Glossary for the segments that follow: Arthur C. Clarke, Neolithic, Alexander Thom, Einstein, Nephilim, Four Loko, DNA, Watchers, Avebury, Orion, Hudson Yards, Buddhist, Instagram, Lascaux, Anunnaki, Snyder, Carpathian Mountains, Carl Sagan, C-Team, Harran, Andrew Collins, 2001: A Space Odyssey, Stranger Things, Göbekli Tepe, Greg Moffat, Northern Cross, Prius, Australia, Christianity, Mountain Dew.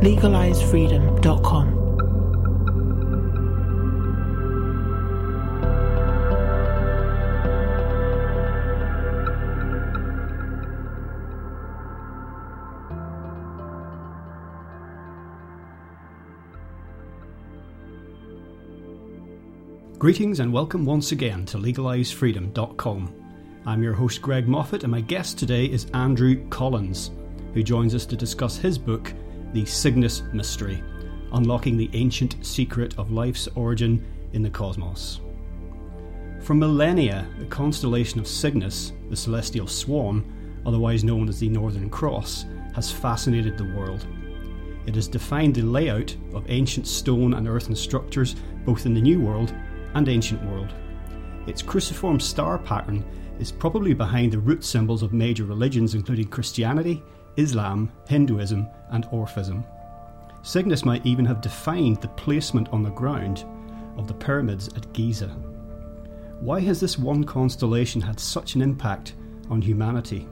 LegalizeFreedom.com. Greetings and welcome once again to LegalizeFreedom.com. I'm your host Greg Moffat, and my guest today is Andrew Collins, who joins us to discuss his book, The Cygnus Mystery, unlocking the ancient secret of life's origin in the cosmos. For millennia, the constellation of Cygnus, the celestial swan, otherwise known as the Northern Cross, has fascinated the world. It has defined the layout of ancient stone and earthen structures both in the New World and Ancient World. Its cruciform star pattern is probably behind the root symbols of major religions including Christianity, Islam, Hinduism, and Orphism. Cygnus might even have defined the placement on the ground of the pyramids at Giza. Why has this one constellation had such an impact on humanity?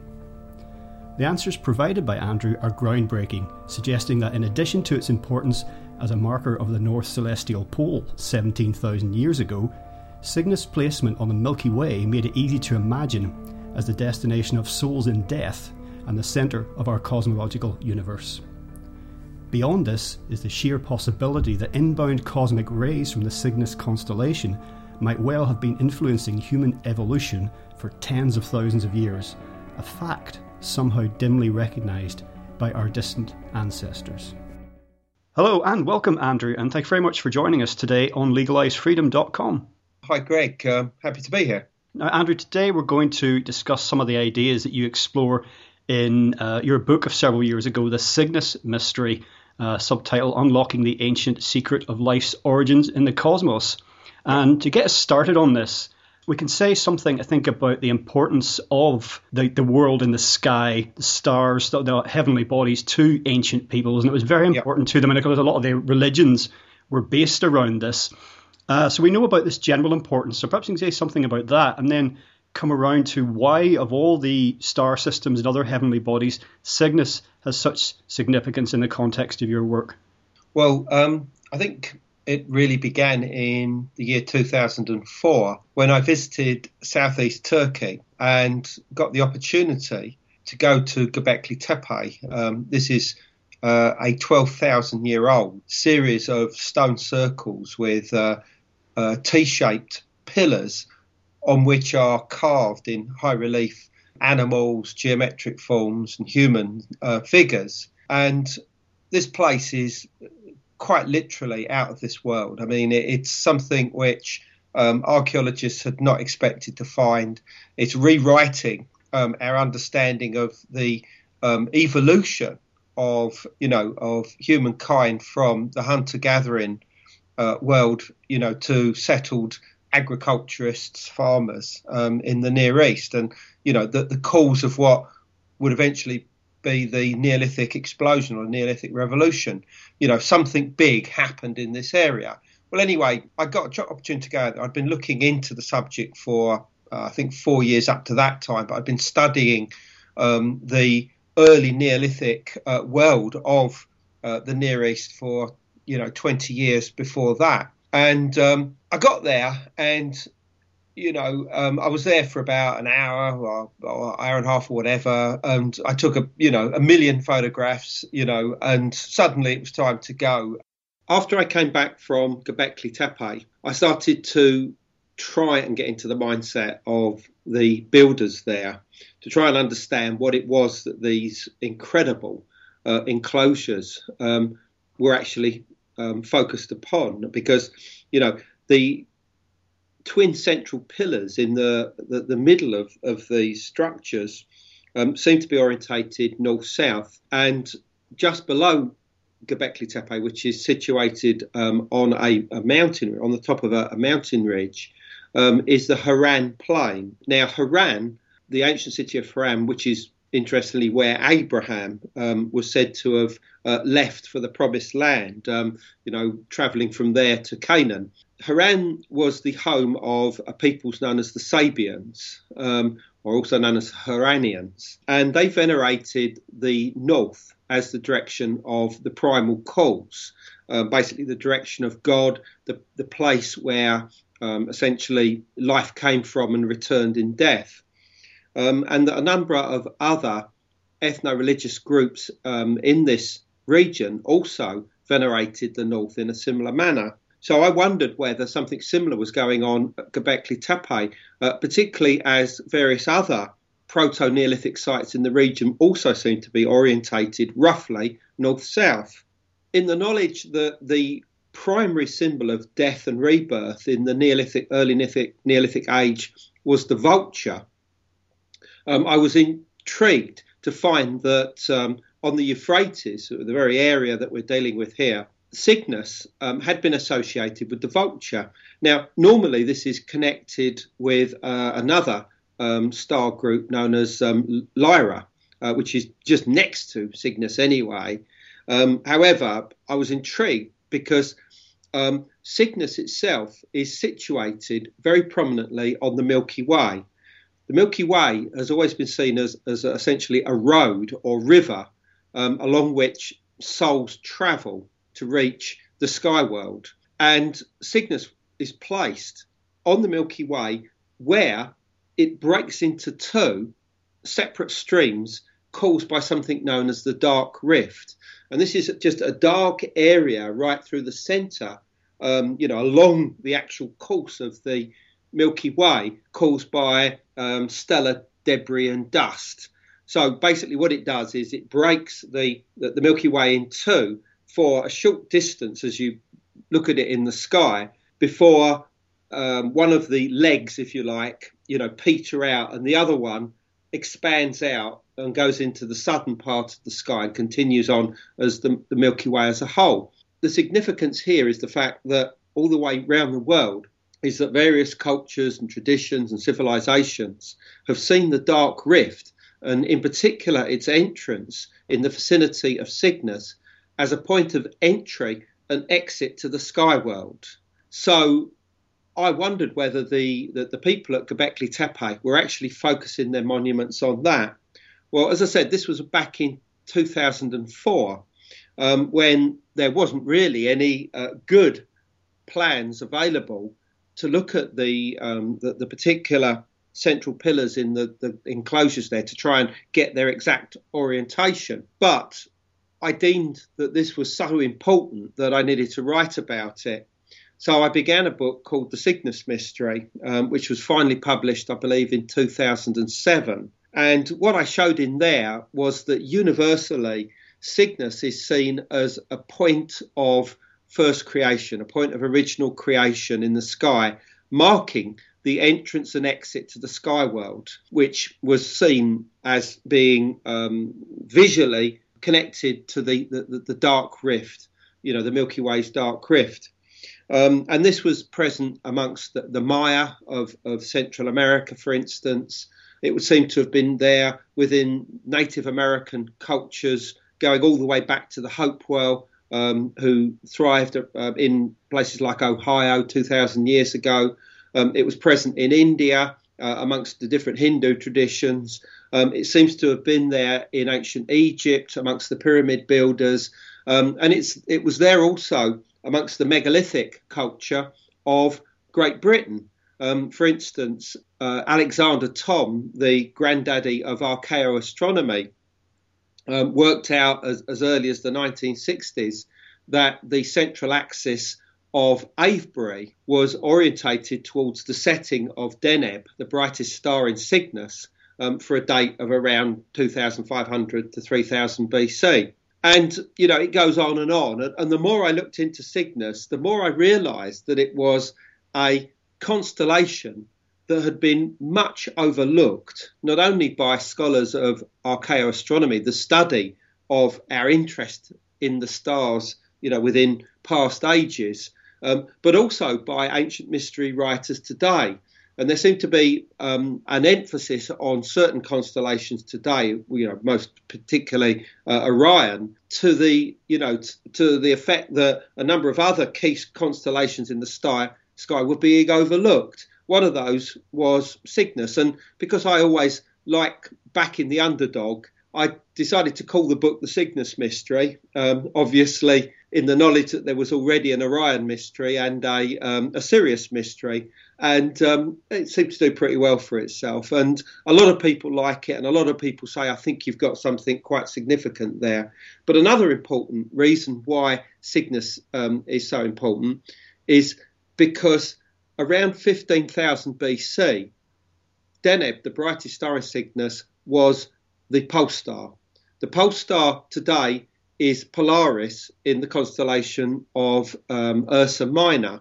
The answers provided by Andrew are groundbreaking, suggesting that in addition to its importance as a marker of the North Celestial Pole 17,000 years ago, Cygnus' placement on the Milky Way made it easy to imagine as the destination of souls in death and the centre of our cosmological universe. Beyond this is the sheer possibility that inbound cosmic rays from the Cygnus constellation might well have been influencing human evolution for tens of thousands of years, a fact somehow dimly recognised by our distant ancestors. Hello and welcome, Andrew, and thank you very much for joining us today on LegalizeFreedom.com. Hi, Greg. Happy to be here. Now, Andrew, today we're going to discuss some of the ideas that you explore in your book of several years ago, The Cygnus Mystery, subtitle Unlocking the Ancient Secret of Life's Origins in the Cosmos. And to get us started on this, we can say something, I think, about the importance of the world in the sky, the stars, the heavenly bodies to ancient peoples. And it was very important to them, and of course a lot of their religions were based around this. So we know about this general importance. So perhaps you can say something about that, and then come around to why, of all the star systems and other heavenly bodies, Cygnus has such significance in the context of your work. Well, I think it really began in the year 2004 when I visited southeast Turkey and got the opportunity to go to Göbekli Tepe. This is a 12,000-year-old series of stone circles with T-shaped pillars on which are carved in high relief animals, geometric forms, and human figures. And this place is quite literally out of this world. I mean, it's something which archaeologists had not expected to find. It's rewriting our understanding of the evolution of, of humankind from the hunter-gathering world, to settled agriculturists, farmers in the Near East, and the cause of what would eventually be the Neolithic explosion or Neolithic revolution. Something big happened in this area. Well, anyway, I got an opportunity to go there. I'd been looking into the subject for I think 4 years up to that time, but I'd been studying the early Neolithic world of the Near East for 20 years before that. And I got there and, I was there for about an hour or hour and a half or whatever. And I took, a million photographs, and suddenly it was time to go. After I came back from Göbekli Tepe, I started to try and get into the mindset of the builders there to try and understand what it was that these incredible enclosures were actually focused upon, because the twin central pillars in the middle of these structures seem to be orientated north-south, and just below Göbekli Tepe, which is situated on a mountain, on the top of a mountain ridge, is the Harran plain. Now, Harran, the ancient city of Harran, which is interestingly where Abraham was said to have left for the promised land, traveling from there to Canaan. Harran was the home of a people known as the Sabians, or also known as Haranians, and they venerated the north as the direction of the primal cause, basically the direction of God, the place where essentially life came from and returned in death. And a number of other ethno-religious groups in this region also venerated the north in a similar manner. So I wondered whether something similar was going on at Göbekli Tepe, particularly as various other proto-Neolithic sites in the region also seem to be orientated roughly north-south. In the knowledge that the primary symbol of death and rebirth in the Neolithic, early Neolithic age was the vulture, I was intrigued to find that on the Euphrates, the very area that we're dealing with here, Cygnus had been associated with the vulture. Now, normally this is connected with another star group known as Lyra, which is just next to Cygnus anyway. However, I was intrigued because Cygnus itself is situated very prominently on the Milky Way. The Milky Way has always been seen as essentially a road or river along which souls travel to reach the sky world. And Cygnus is placed on the Milky Way where it breaks into two separate streams caused by something known as the Dark Rift. And this is just a dark area right through the centre, along the actual course of the Milky Way, caused by stellar debris and dust. So basically what it does is it breaks the Milky Way in two for a short distance as you look at it in the sky before one of the legs, if you like, peter out and the other one expands out and goes into the southern part of the sky and continues on as the Milky Way as a whole. The significance here is the fact that all the way around the world is that various cultures and traditions and civilizations have seen the Dark Rift, and in particular its entrance in the vicinity of Cygnus, as a point of entry and exit to the sky world. So I wondered whether the people at Göbekli Tepe were actually focusing their monuments on that. Well, as I said, this was back in 2004, when there wasn't really any good plans available to look at the particular central pillars in the enclosures there to try and get their exact orientation. But I deemed that this was so important that I needed to write about it. So I began a book called The Cygnus Mystery, which was finally published, I believe, in 2007. And what I showed in there was that universally, Cygnus is seen as a point of first creation, a point of original creation in the sky, marking the entrance and exit to the sky world, which was seen as being visually connected to the Dark Rift, the Milky Way's Dark Rift. And this was present amongst the Maya of Central America, for instance. It would seem to have been there within Native American cultures, going all the way back to the Hopewell, who thrived in places like Ohio 2,000 years ago. It was present in India amongst the different Hindu traditions. It seems to have been there in ancient Egypt amongst the pyramid builders. And it was there also amongst the megalithic culture of Great Britain. For instance, Alexander Thom, the granddaddy of archaeoastronomy, worked out as early as the 1960s that the central axis of Avebury was orientated towards the setting of Deneb, the brightest star in Cygnus, for a date of around 2,500 to 3,000 BC. And, it goes on. And the more I looked into Cygnus, the more I realised that it was a constellation that had been much overlooked, not only by scholars of archaeoastronomy, the study of our interest in the stars, you know, within past ages, but also by ancient mystery writers today. And there seemed to be an emphasis on certain constellations today, you know, most particularly Orion, to the, you know, to the effect that a number of other key constellations in the sky were being overlooked. One of those was Cygnus. And because I always like backing the underdog, I decided to call the book The Cygnus Mystery, obviously in the knowledge that there was already an Orion mystery and a Sirius mystery. And it seems to do pretty well for itself. And a lot of people like it. And a lot of people say, I think you've got something quite significant there. But another important reason why Cygnus is so important is because around 15,000 BC, Deneb, the brightest star in Cygnus, was the pole star. The pole star today is Polaris in the constellation of Ursa Minor.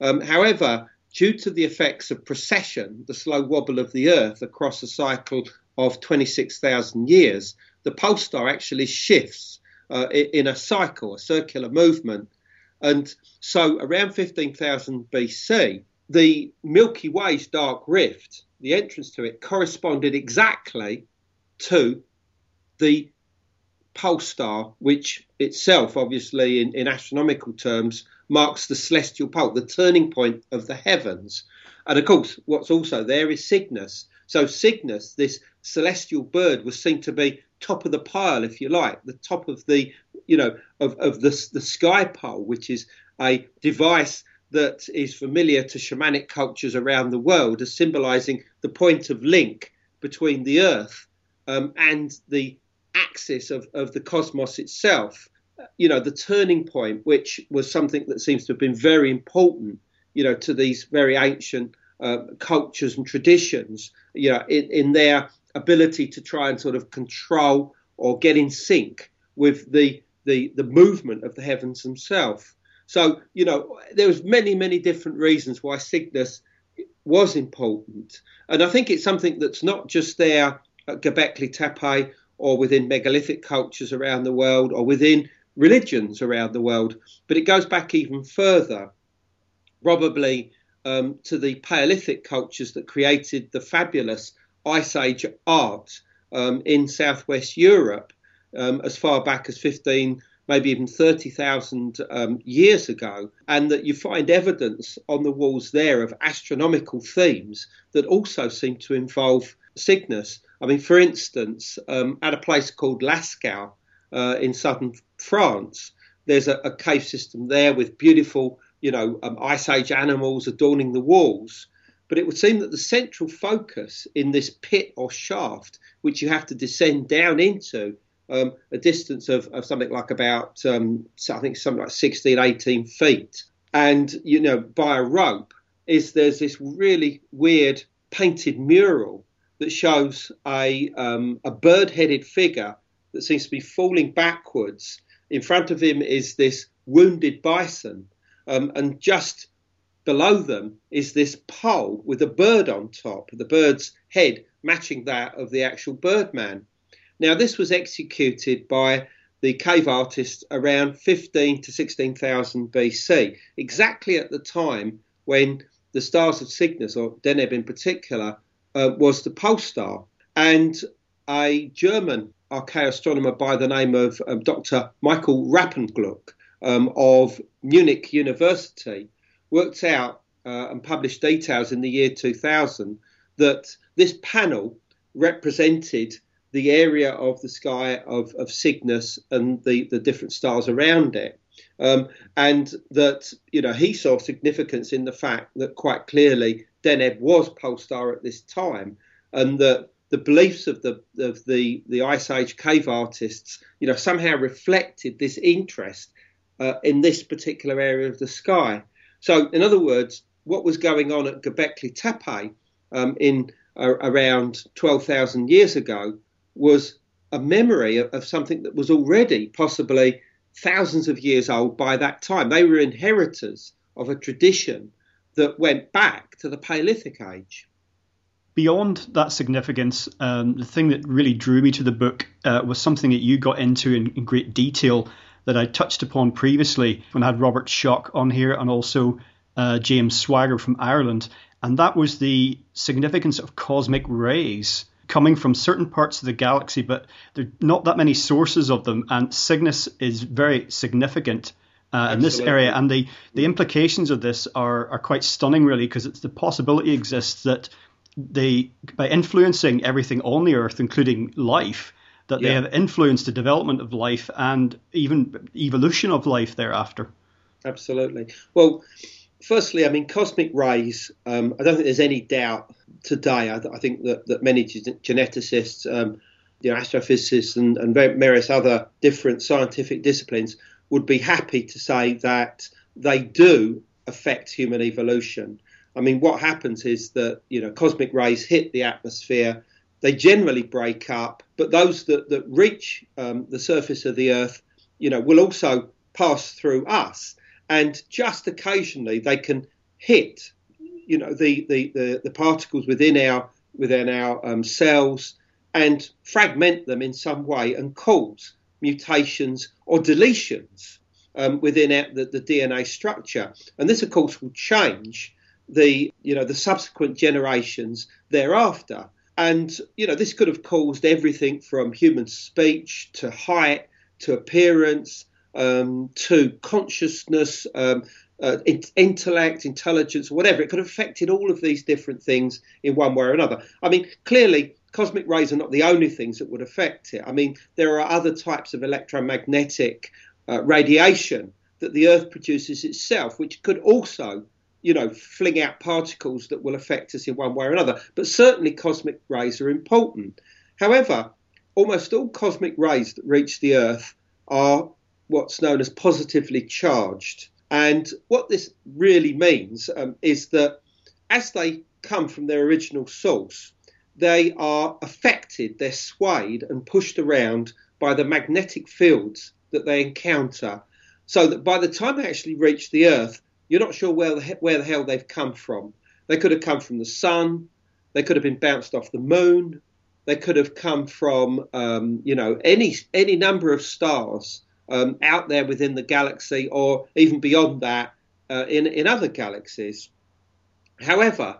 However, due to the effects of precession, the slow wobble of the Earth across a cycle of 26,000 years, the pole star actually shifts in a cycle, a circular movement. And so around 15,000 BC, the Milky Way's Dark Rift, the entrance to it, corresponded exactly to the pole star, which itself, obviously, in astronomical terms, marks the celestial pole, the turning point of the heavens. And of course, what's also there is Cygnus. So Cygnus, this celestial bird, was seen to be top of the pile, if you like, the top of the, you know, of the sky pole, which is a device that is familiar to shamanic cultures around the world as symbolizing the point of link between the Earth and the axis of the cosmos itself. You know, the turning point, which was something that seems to have been very important, you know, to these very ancient cultures and traditions, you know, in their ability to try and sort of control or get in sync with the movement of the heavens themselves. So, you know, there was many, many different reasons why Cygnus was important. And I think it's something that's not just there at Göbekli Tepe or within megalithic cultures around the world or within religions around the world, but it goes back even further, probably to the Paleolithic cultures that created the fabulous Ice Age art in southwest Europe as far back as 15, maybe even 30,000 years ago, and that you find evidence on the walls there of astronomical themes that also seem to involve Cygnus. I mean, for instance, at a place called Lascaux in southern France, there's a cave system there with beautiful, you know, Ice Age animals adorning the walls. But it would seem that the central focus in this pit or shaft, which you have to descend down into a distance of something like about, I think something like 16, 18 feet, and, you know, by a rope, is there's this really weird painted mural that shows a bird-headed figure that seems to be falling backwards. In front of him is this wounded bison, and just below them is this pole with a bird on top, the bird's head matching that of the actual birdman. Now, this was executed by the cave artists around 15 to 16,000 BC, exactly at the time when the stars of Cygnus, or Deneb in particular, was the pole star. And a German archaeoastronomer by the name of Dr. Michael Rappengluck of Munich University worked out and published details in the year 2000 that this panel represented the area of the sky of Cygnus and the different stars around it. And that, you know, he saw significance in the fact that quite clearly Deneb was pole star at this time, and that the beliefs of the Ice Age cave artists, you know, somehow reflected this interest in this particular area of the sky. So, in other words, what was going on at Göbekli Tepe in around 12,000 years ago was a memory of something that was already possibly thousands of years old by that time. They were inheritors of a tradition that went back to the Paleolithic age. Beyond that significance, the thing that really drew me to the book was something that you got into in great detail that I touched upon previously when I had Robert Schock on here and also James Swagger from Ireland. And that was the significance of cosmic rays coming from certain parts of the galaxy, but there are not that many sources of them. And Cygnus is very significant in this area. And the implications of this are quite stunning, really, because it's the possibility exists that by influencing everything on the Earth, including life, that they have influenced the development of life and even evolution of life thereafter. Absolutely. Well, firstly, I mean, cosmic rays, I don't think there's any doubt today. I think that many geneticists, astrophysicists and various other different scientific disciplines would be happy to say that they do affect human evolution. I mean, what happens is that, cosmic rays hit the atmosphere. They generally break up, but those that reach the surface of the Earth, will also pass through us. And just occasionally they can hit, the particles within our cells and fragment them in some way and cause mutations or deletions within the DNA structure. And this, of course, will change the subsequent generations thereafter. And, this could have caused everything from human speech to height, to appearance, to consciousness, intellect, intelligence, whatever. It could have affected all of these different things in one way or another. I mean, clearly, cosmic rays are not the only things that would affect it. I mean, there are other types of electromagnetic radiation that the Earth produces itself, which could also fling out particles that will affect us in one way or another. But certainly cosmic rays are important. However, almost all cosmic rays that reach the Earth are what's known as positively charged. And what this really means is that as they come from their original source, they are affected, they're swayed and pushed around by the magnetic fields that they encounter, so that by the time they actually reach the Earth, you're not sure where the hell they've come from. They could have come from the sun. They could have been bounced off the moon. They could have come from, any number of stars out there within the galaxy or even beyond that in other galaxies. However,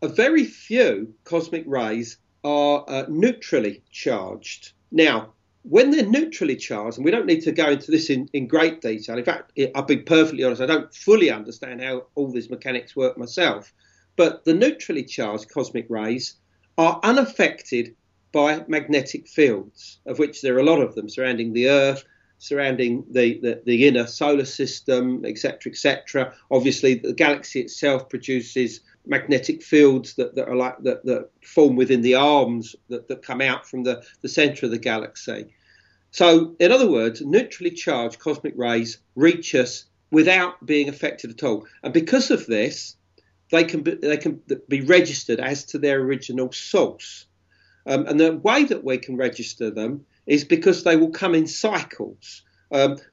a very few cosmic rays are neutrally charged. Now, when they're neutrally charged, and we don't need to go into this in great detail. In fact, I'll be perfectly honest, I don't fully understand how all these mechanics work myself. But the neutrally charged cosmic rays are unaffected by magnetic fields, of which there are a lot of them surrounding the Earth, surrounding the inner solar system, etc., etc. Obviously, the galaxy itself produces magnetic fields that form within the arms that come out from the centre of the galaxy. So, in other words, neutrally charged cosmic rays reach us without being affected at all, and because of this, they can be registered as to their original source. And the way that we can register them is because they will come in cycles,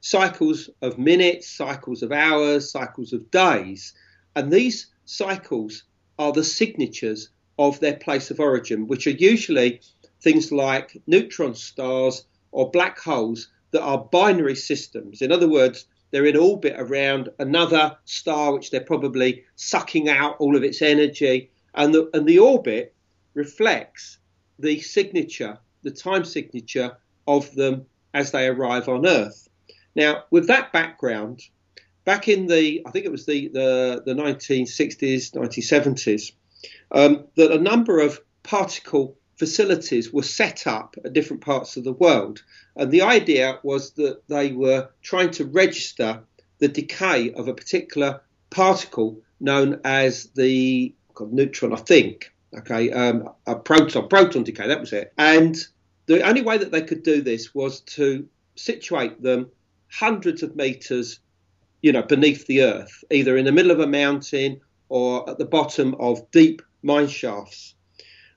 cycles of minutes, cycles of hours, cycles of days. And these cycles are the signatures of their place of origin, which are usually things like neutron stars or black holes that are binary systems. In other words, they're in orbit around another star, which they're probably sucking out all of its energy. And the orbit reflects the signature, the time signature of them as they arrive on Earth. Now, with that background, back in the 1960s, 1970s, that a number of particle facilities were set up at different parts of the world. And the idea was that they were trying to register the decay of a particular particle known as the neutron, I think. Okay, a proton decay, that was it. And the only way that they could do this was to situate them hundreds of meters, beneath the Earth, either in the middle of a mountain or at the bottom of deep mine shafts.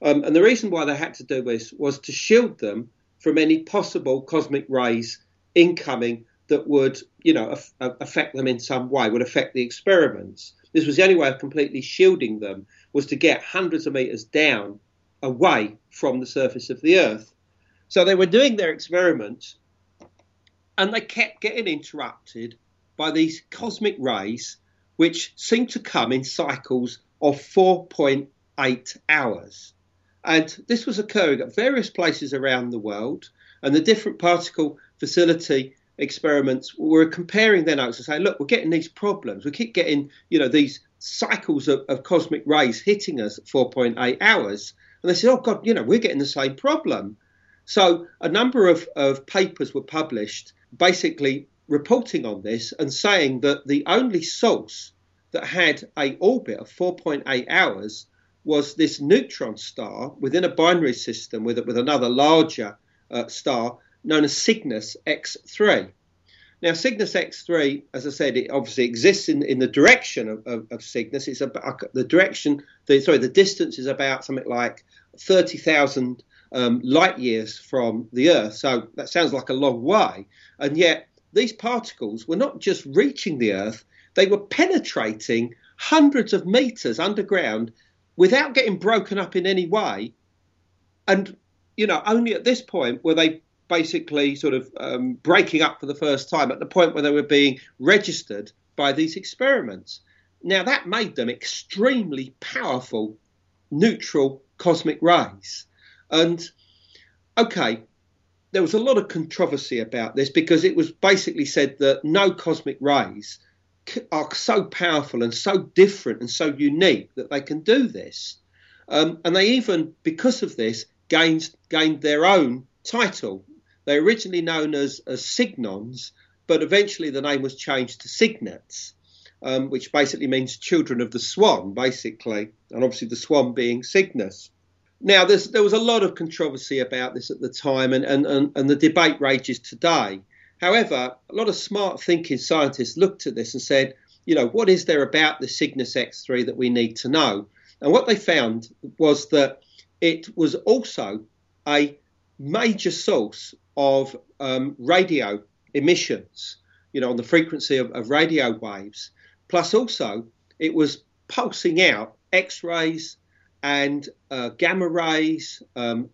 And the reason why they had to do this was to shield them from any possible cosmic rays incoming that would, you know, affect them in some way, would affect the experiments. This was the only way of completely shielding them, was to get hundreds of meters down, away from the surface of the Earth. So they were doing their experiments, and they kept getting interrupted by these cosmic rays, which seemed to come in cycles of 4.8 hours. And this was occurring at various places around the world, and the different particle facility experiments were comparing their notes and saying, look, we're getting these problems. We keep getting, you know, these cycles of cosmic rays hitting us at 4.8 hours. And they said, oh, God, you know, we're getting the same problem. So a number of papers were published basically reporting on this and saying that the only source that had an orbit of 4.8 hours was this neutron star within a binary system with another larger star known as Cygnus X-3. Now, Cygnus X-3, as I said, it obviously exists in the direction of Cygnus. It's about the direction, the distance is about something like 30,000 light years from the Earth. So that sounds like a long way. And yet these particles were not just reaching the Earth, they were penetrating hundreds of meters underground without getting broken up in any way. And, you know, only at this point were they basically sort of breaking up for the first time, at the point where they were being registered by these experiments. Now, that made them extremely powerful neutral cosmic rays. And, OK, there was a lot of controversy about this, because it was basically said that no cosmic rays are so powerful and so different and so unique that they can do this. And they even, because of this, gained their own title. They're originally known as Cygnons, but eventually the name was changed to cygnets, which basically means children of the swan, basically, and obviously the swan being Cygnus. Now, there was a lot of controversy about this at the time, and the debate rages today. However, a lot of smart thinking scientists looked at this and said, you know, what is there about the Cygnus X3 that we need to know? And what they found was that it was also a major source of radio emissions, you know, on the frequency of radio waves. Plus also it was pulsing out X-rays and gamma rays,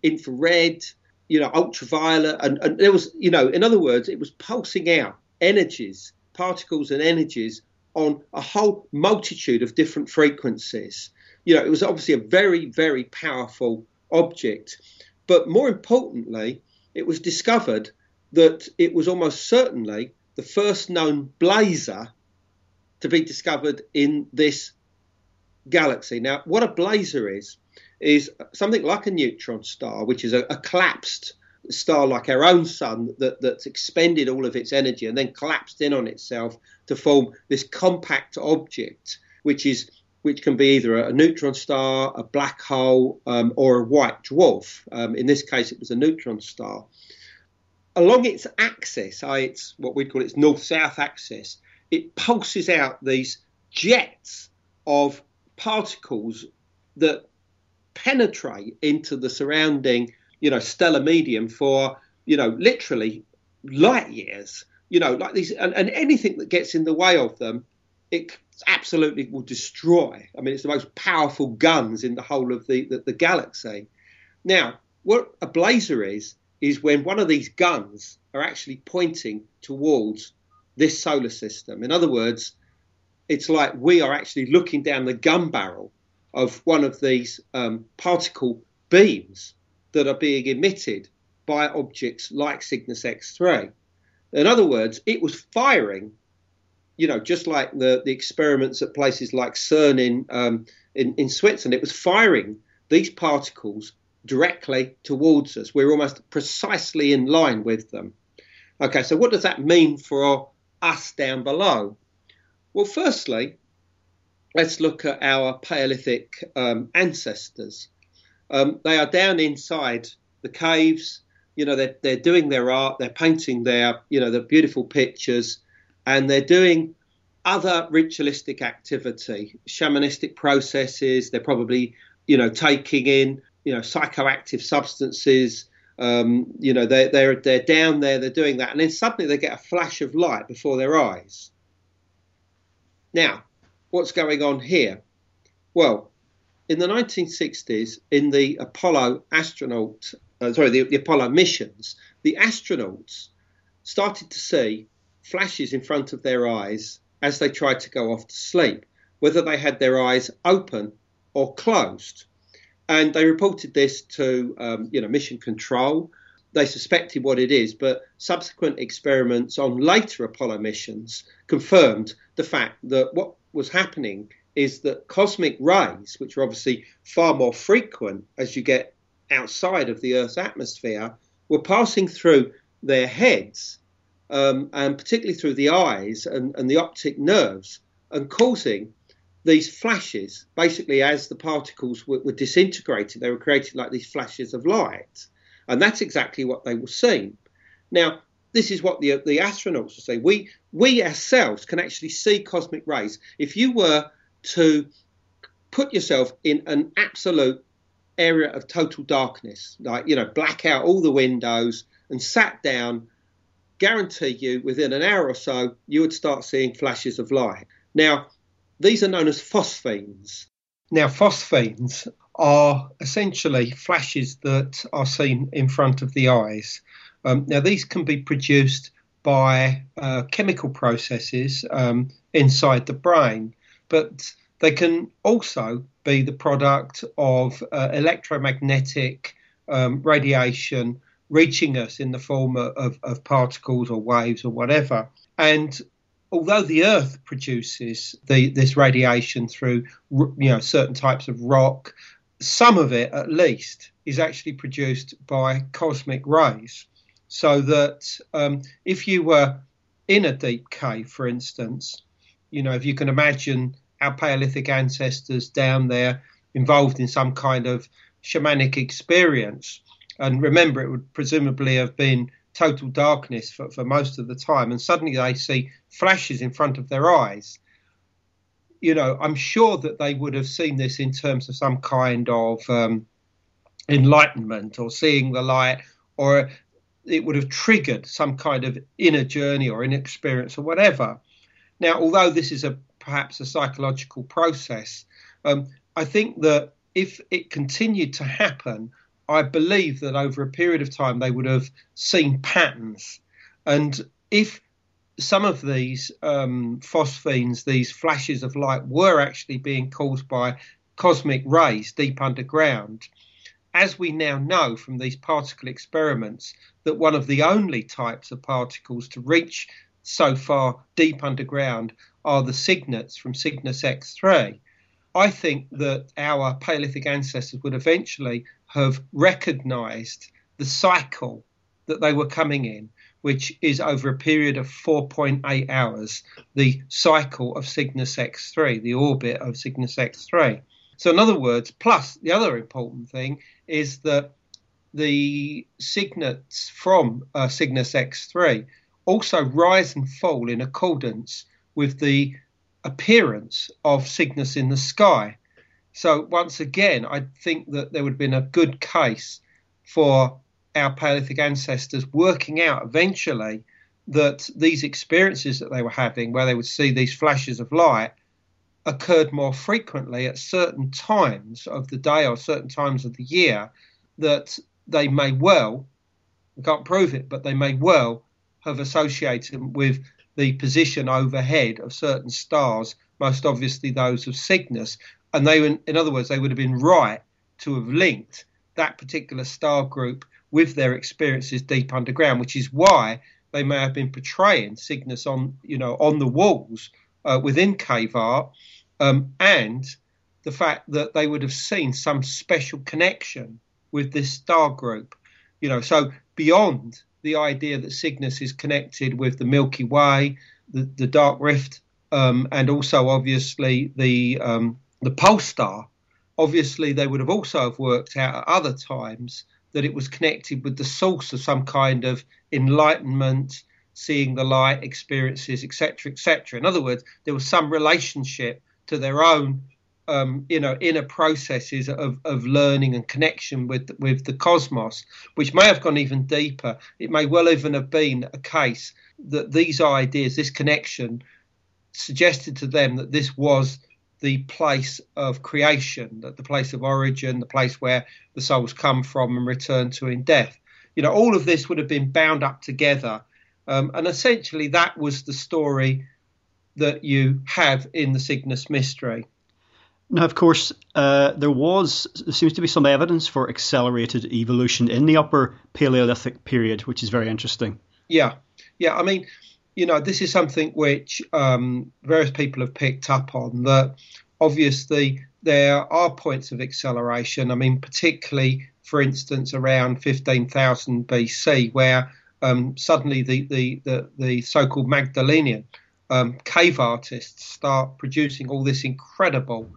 infrared, you know, ultraviolet. And there was, you know, in other words, it was pulsing out energies, particles and energies on a whole multitude of different frequencies. You know, it was obviously a very, very powerful object. But more importantly, it was discovered that it was almost certainly the first known blazar to be discovered in this galaxy. Now, what a blazar is something like a neutron star, which is a collapsed star like our own sun that's expended all of its energy and then collapsed in on itself to form this compact object, which can be either a neutron star, a black hole, or a white dwarf. In this case, it was a neutron star. Along its axis, its what we'd call its north-south axis, it pulses out these jets of particles that penetrate into the surrounding, you know, stellar medium for, you know, literally light years. You know, like these, and anything that gets in the way of them, it absolutely will destroy. I mean, it's the most powerful guns in the whole of the galaxy. Now, what a blazar is when one of these guns are actually pointing towards this solar system. In other words, it's like we are actually looking down the gun barrel of one of these particle beams that are being emitted by objects like Cygnus X3. In other words, it was firing, you know, just like the experiments at places like CERN in Switzerland. It was firing these particles directly towards us. We're almost precisely in line with them. OK, so what does that mean for us down below? Well, firstly, let's look at our Paleolithic ancestors. They are down inside the caves. You know, they're doing their art. They're painting their, you know, the beautiful pictures. And they're doing other ritualistic activity, shamanistic processes. They're probably, you know, taking in, you know, psychoactive substances. You know, they're down there, they're doing that, and then suddenly they get a flash of light before their eyes. Now, what's going on here? Well, in the 1960s, in the Apollo astronaut, the Apollo missions, the astronauts started to see flashes in front of their eyes as they tried to go off to sleep, whether they had their eyes open or closed. And they reported this to, mission control. They suspected what it is, but subsequent experiments on later Apollo missions confirmed the fact that what was happening is that cosmic rays, which are obviously far more frequent as you get outside of the Earth's atmosphere, were passing through their heads, and particularly through the eyes and the optic nerves, and causing these flashes. Basically, as the particles were disintegrated, they were created like these flashes of light, and that's exactly what they were seeing. Now, this is what the astronauts will say. We ourselves can actually see cosmic rays. If you were to put yourself in an absolute area of total darkness, like, you know, black out all the windows and sat down, guarantee you within an hour or so, you would start seeing flashes of light. Now, these are known as phosphenes. Now, phosphenes are essentially flashes that are seen in front of the eyes. Now, these can be produced by chemical processes inside the brain, but they can also be the product of electromagnetic radiation reaching us in the form of particles or waves or whatever. And although the Earth produces this radiation through, certain types of rock, some of it, at least, is actually produced by cosmic rays. So that if you were in a deep cave, for instance, if you can imagine our Paleolithic ancestors down there involved in some kind of shamanic experience, and remember, it would presumably have been total darkness for most of the time, and suddenly they see flashes in front of their eyes. I'm sure that they would have seen this in terms of some kind of enlightenment or seeing the light, or it would have triggered some kind of inner journey or inner experience or whatever. Now, although this is perhaps a psychological process, I think that if it continued to happen, I believe that over a period of time they would have seen patterns. And if some of these phosphenes, these flashes of light, were actually being caused by cosmic rays deep underground, as we now know from these particle experiments, that one of the only types of particles to reach so far deep underground are the cygnets from Cygnus X-3. I think that our Paleolithic ancestors would eventually have recognised the cycle that they were coming in, which is over a period of 4.8 hours, the cycle of Cygnus X3, the orbit of Cygnus X3. So in other words, plus the other important thing is that the cygnets from Cygnus X3 also rise and fall in accordance with the appearance of Cygnus in the sky. So once again, I think that there would have been a good case for our Paleolithic ancestors working out eventually that these experiences that they were having, where they would see these flashes of light, occurred more frequently at certain times of the day or certain times of the year, that they may well, I can't prove it, but they may well have associated with the position overhead of certain stars, most obviously those of Cygnus. And they, in other words, they would have been right to have linked that particular star group with their experiences deep underground, which is why they may have been portraying Cygnus on the walls within cave art, and the fact that they would have seen some special connection with this star group. So beyond the idea that Cygnus is connected with the Milky Way, the Dark Rift, and also obviously the pole star, obviously they would have also have worked out at other times that it was connected with the source of some kind of enlightenment, seeing the light, experiences, etc., etc. In other words, there was some relationship to their own inner processes of learning and connection with the cosmos, which may have gone even deeper. It may well even have been a case that these ideas, this connection, suggested to them that this was the place of creation, that the place of origin, the place where the souls come from and return to in death. You know, all of this would have been bound up together. And essentially that was the story that you have in the Cygnus Mystery. Now, of course, there seems to be some evidence for accelerated evolution in the upper Paleolithic period, which is very interesting. Yeah. I mean, you know, this is something which various people have picked up on, that obviously there are points of acceleration. I mean, particularly, for instance, around 15,000 BC, where suddenly the so-called Magdalenian cave artists start producing all this incredible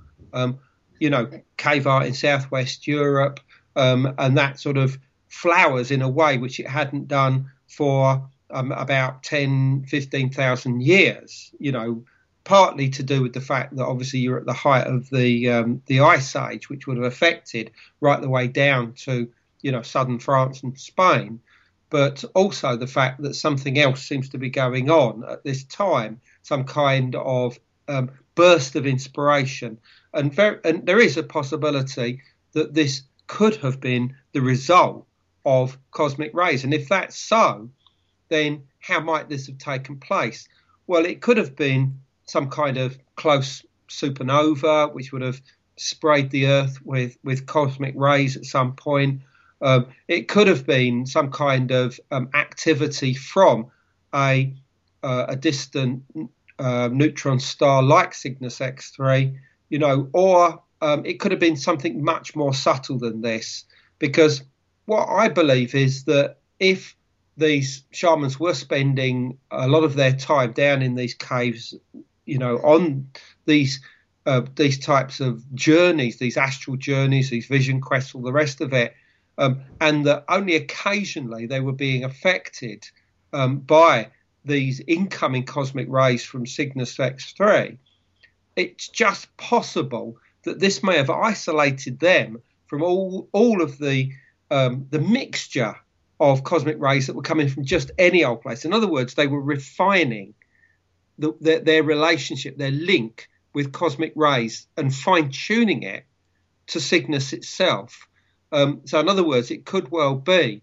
cave art in southwest Europe, and that sort of flowers in a way which it hadn't done for about 15,000 years, partly to do with the fact that obviously you're at the height of the Ice Age, which would have affected right the way down to, southern France and Spain, but also the fact that something else seems to be going on at this time, some kind of burst of inspiration. And there is a possibility that this could have been the result of cosmic rays. And if that's so, then how might this have taken place? Well, it could have been some kind of close supernova, which would have sprayed the Earth with cosmic rays at some point. It could have been some kind of activity from a distant neutron star like Cygnus X3, or it could have been something much more subtle than this, because what I believe is that if these shamans were spending a lot of their time down in these caves, on these types of journeys, these astral journeys, these vision quests, all the rest of it, and that only occasionally they were being affected by these incoming cosmic rays from Cygnus X3, it's just possible that this may have isolated them from all of the mixture of cosmic rays that were coming from just any old place. In other words, they were refining their relationship, their link with cosmic rays, and fine-tuning it to Cygnus itself. So in other words, it could well be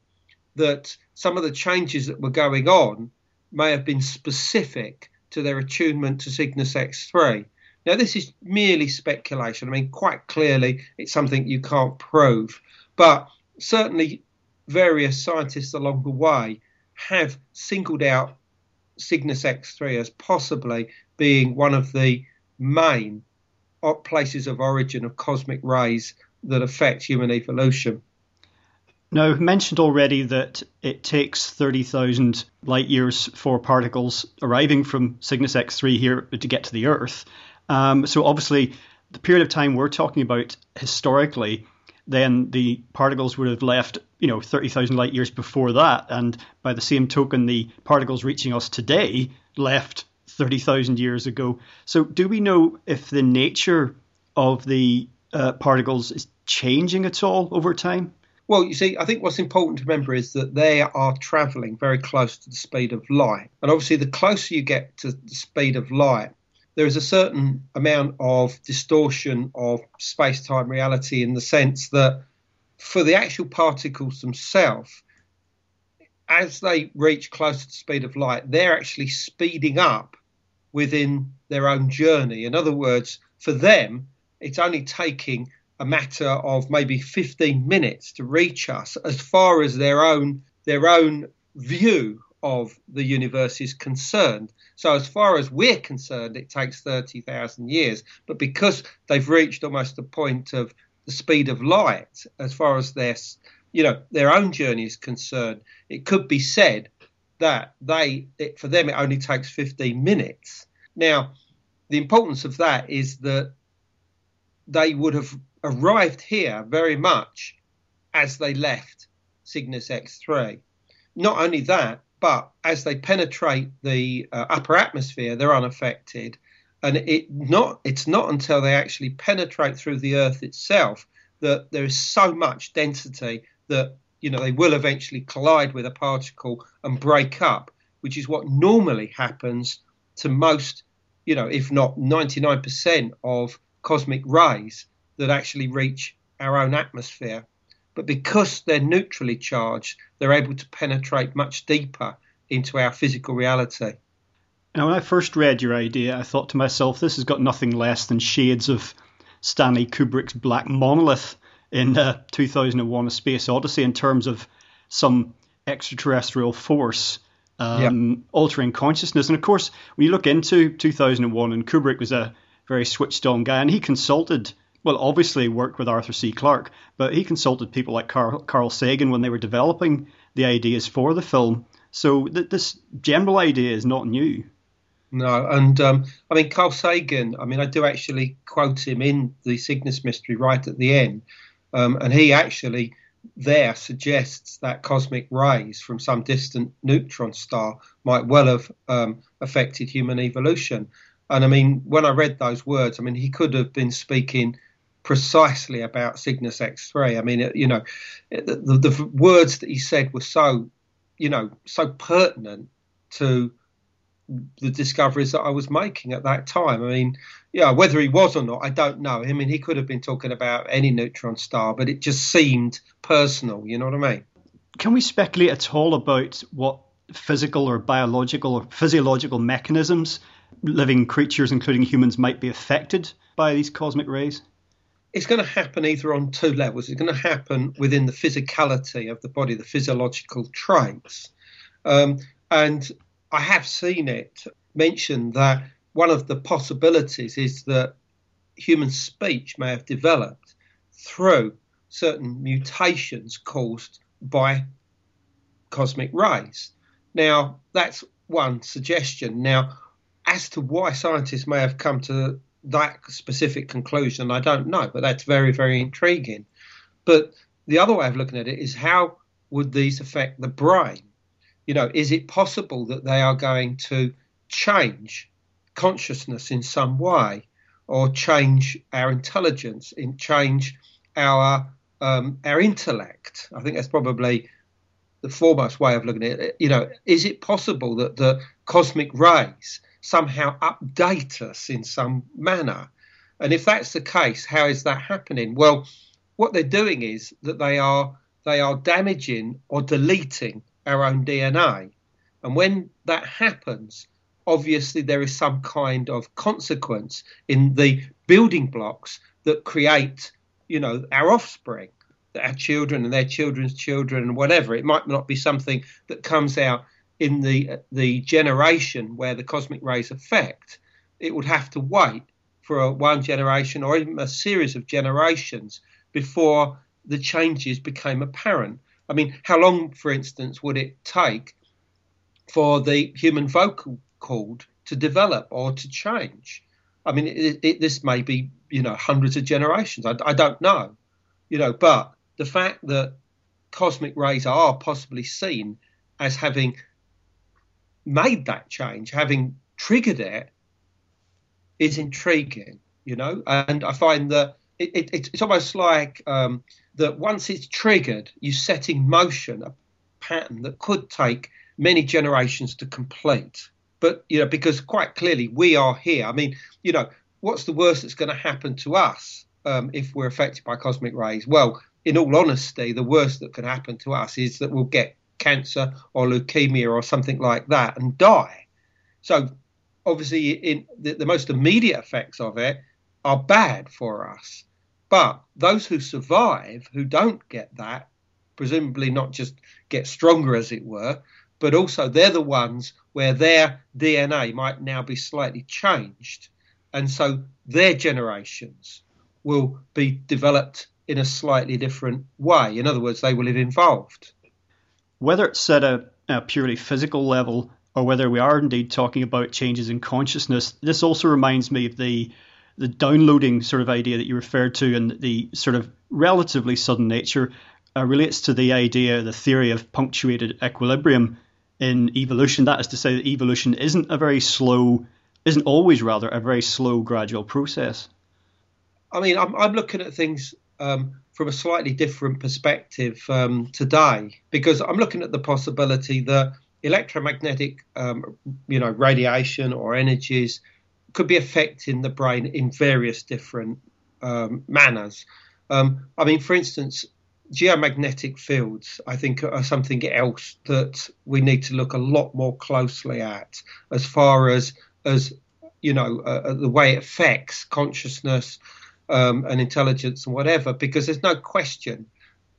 that some of the changes that were going on may have been specific to their attunement to Cygnus X3. Now, this is merely speculation. I mean, quite clearly, it's something you can't prove. But certainly various scientists along the way have singled out Cygnus X3 as possibly being one of the main places of origin of cosmic rays that affect human evolution. Now, I've mentioned already that it takes 30,000 light years for particles arriving from Cygnus X3 here to get to the Earth. So obviously, the period of time we're talking about historically, then the particles would have left, 30,000 light years before that. And by the same token, the particles reaching us today left 30,000 years ago. So do we know if the nature of the particles is changing at all over time? Well, you see, I think what's important to remember is that they are travelling very close to the speed of light. And obviously, the closer you get to the speed of light, there is a certain amount of distortion of space-time reality, in the sense that for the actual particles themselves, as they reach close to the speed of light, they're actually speeding up within their own journey. In other words, for them, it's only taking a matter of maybe 15 minutes to reach us as far as their own view of the universe is concerned. So as far as we're concerned, it takes 30,000 years. But because they've reached almost the point of the speed of light, as far as their own journey is concerned, it could be said that for them, it only takes 15 minutes. Now, the importance of that is that they would have arrived here very much as they left Cygnus X3. Not only that, but as they penetrate the upper atmosphere, they're unaffected. And it's not until they actually penetrate through the Earth itself that there is so much density that, you know, they will eventually collide with a particle and break up, which is what normally happens to most, you know, if not 99% of cosmic rays that actually reach our own atmosphere. But because they're neutrally charged, they're able to penetrate much deeper into our physical reality. Now, when I first read your idea, I thought to myself, this has got nothing less than shades of Stanley Kubrick's Black Monolith in 2001: A Space Odyssey, in terms of some extraterrestrial force altering consciousness. And of course, when you look into 2001, and Kubrick was a very switched-on guy, and he consulted, well, obviously worked with Arthur C. Clarke, but he consulted people like Carl Sagan when they were developing the ideas for the film. So this general idea is not new. No, and I mean, Carl Sagan, I mean, I do actually quote him in The Cygnus Mystery right at the end, and he actually there suggests that cosmic rays from some distant neutron star might well have affected human evolution. And I mean, when I read those words, I mean, he could have been speaking precisely about Cygnus X3. I mean, you know, the words that he said were so, you know, so pertinent to the discoveries that I was making at that time. I mean, yeah, whether he was or not, I don't know. I mean, he could have been talking about any neutron star, but it just seemed personal, you know what I mean? Can we speculate at all about what physical or biological or physiological mechanisms living creatures, including humans, might be affected by these cosmic rays? It's going to happen either on two levels. It's going to happen within the physicality of the body, the physiological traits. And I have seen it mentioned that one of the possibilities is that human speech may have developed through certain mutations caused by cosmic rays. Now, that's one suggestion. Now, as to why scientists may have come to that specific conclusion, I don't know, but that's very, very intriguing. But the other way of looking at it is, how would these affect the brain? You know, is it possible that they are going to change consciousness in some way, or change our intelligence, change our intellect? I think that's probably the foremost way of looking at it. You know, is it possible that the cosmic rays somehow update us in some manner? And if that's the case, how is that happening? Well, what they're doing is that they are damaging or deleting our own DNA. And when that happens, obviously there is some kind of consequence in the building blocks that create, you know, our offspring, our children and their children's children and whatever. It might not be something that comes out in the generation where the cosmic rays affect. It would have to wait for one generation or even a series of generations before the changes became apparent. I mean, how long, for instance, would it take for the human vocal cord to develop or to change? I mean, this may be, you know, hundreds of generations. I don't know, you know, but the fact that cosmic rays are possibly seen as having made that change, having triggered it, is intriguing, you know. And I find that it's almost like that once it's triggered, you set in motion a pattern that could take many generations to complete. But, you know, because quite clearly we are here. I mean, you know, what's the worst that's going to happen to us if we're affected by cosmic rays? Well, in all honesty, the worst that can happen to us is that we'll get cancer or leukemia or something like that and die. So obviously in the most immediate effects of it are bad for us, but those who survive, who don't get that, presumably not just get stronger as it were, but also they're the ones where their DNA might now be slightly changed, and so their generations will be developed in a slightly different way. In other words, they will have evolved. Whether it's at a purely physical level, or whether we are indeed talking about changes in consciousness, this also reminds me of the downloading sort of idea that you referred to, and the sort of relatively sudden nature relates to the idea, the theory of punctuated equilibrium in evolution. That is to say that evolution isn't a very slow, isn't always rather a very slow, gradual process? I mean, I'm looking at things from a slightly different perspective today, because I'm looking at the possibility that electromagnetic, radiation or energies could be affecting the brain in various different manners. I mean, for instance, geomagnetic fields, I think, are something else that we need to look a lot more closely at as far as the way it affects consciousness and intelligence and whatever, because there's no question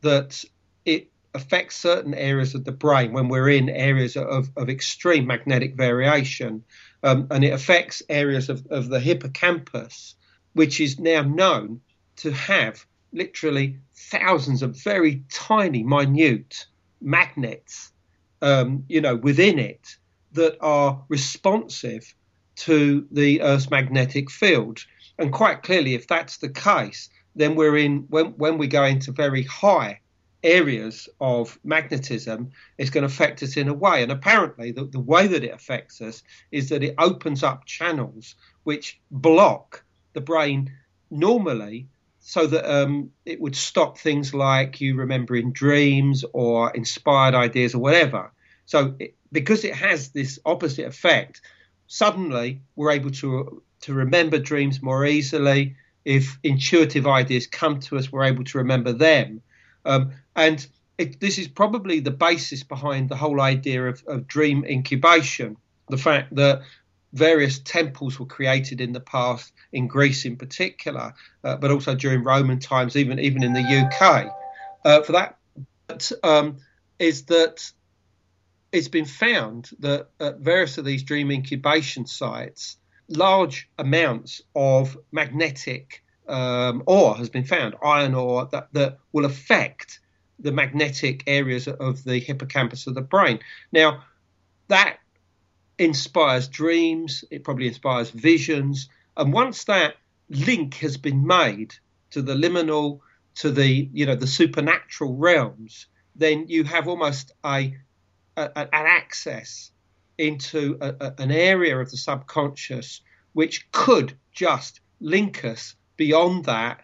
that it affects certain areas of the brain when we're in areas of extreme magnetic variation, and it affects areas of the hippocampus, which is now known to have literally thousands of very tiny, minute magnets, within it that are responsive to the Earth's magnetic field. And quite clearly, if that's the case, then we're in, when we go into very high areas of magnetism, it's going to affect us in a way. And apparently the way that it affects us is that it opens up channels which block the brain normally, so that it would stop things like you remembering dreams or inspired ideas or whatever. So because it has this opposite effect, suddenly we're able to remember dreams more easily. If intuitive ideas come to us, we're able to remember them. This is probably the basis behind the whole idea of dream incubation, the fact that various temples were created in the past, in Greece in particular, but also during Roman times, even in the UK, for that. But, is that it's been found that at various of these dream incubation sites, large amounts of magnetic ore has been found, iron ore, that will affect the magnetic areas of the hippocampus of the brain. Now, that inspires dreams, it probably inspires visions, and once that link has been made to the liminal, to the the supernatural realms, then you have almost an access into an area of the subconscious which could just link us beyond that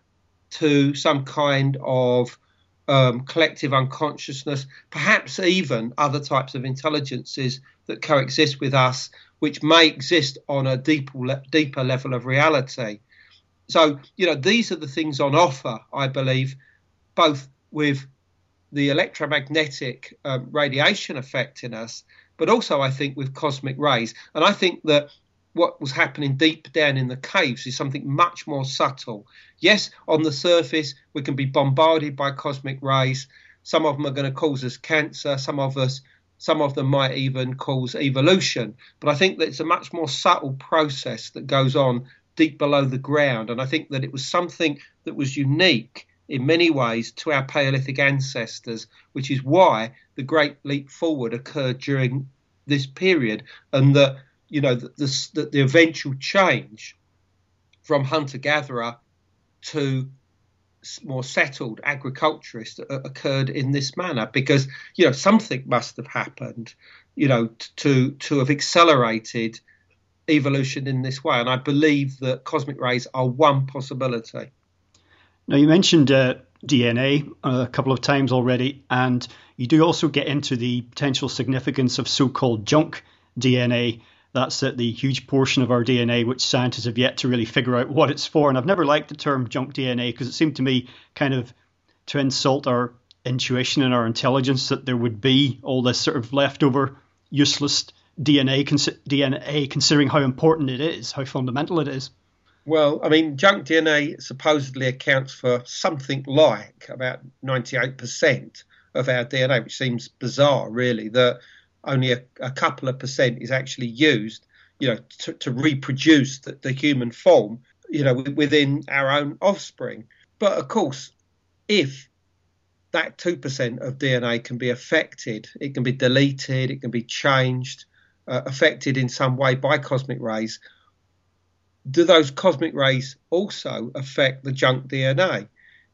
to some kind of collective unconsciousness, perhaps even other types of intelligences that coexist with us, which may exist on a deeper level of reality. So, these are the things on offer, I believe, both with the electromagnetic radiation affecting us, but also, I think, with cosmic rays. And I think that what was happening deep down in the caves is something much more subtle. Yes, on the surface, we can be bombarded by cosmic rays. Some of them are going to cause us cancer. Some of them might even cause evolution. But I think that it's a much more subtle process that goes on deep below the ground. And I think that it was something that was unique in many ways to our Paleolithic ancestors, which is why the Great Leap Forward occurred during this period, and that the eventual change from hunter-gatherer to more settled agriculturist occurred in this manner, because something must have happened to have accelerated evolution in this way. And I believe that cosmic rays are one possibility. Now, you mentioned DNA a couple of times already, and you do also get into the potential significance of so-called junk DNA. That's the huge portion of our DNA which scientists have yet to really figure out what it's for. And I've never liked the term junk DNA, because it seemed to me kind of to insult our intuition and our intelligence that there would be all this sort of leftover useless DNA, considering how important it is, how fundamental it is. Well, I mean, junk DNA supposedly accounts for something like about 98% of our DNA, which seems bizarre, really, that only a couple of percent is actually used, to reproduce the human form, within our own offspring. But of course, if that 2% of DNA can be affected, it can be deleted, it can be changed, affected in some way by cosmic rays, do those cosmic rays also affect the junk DNA?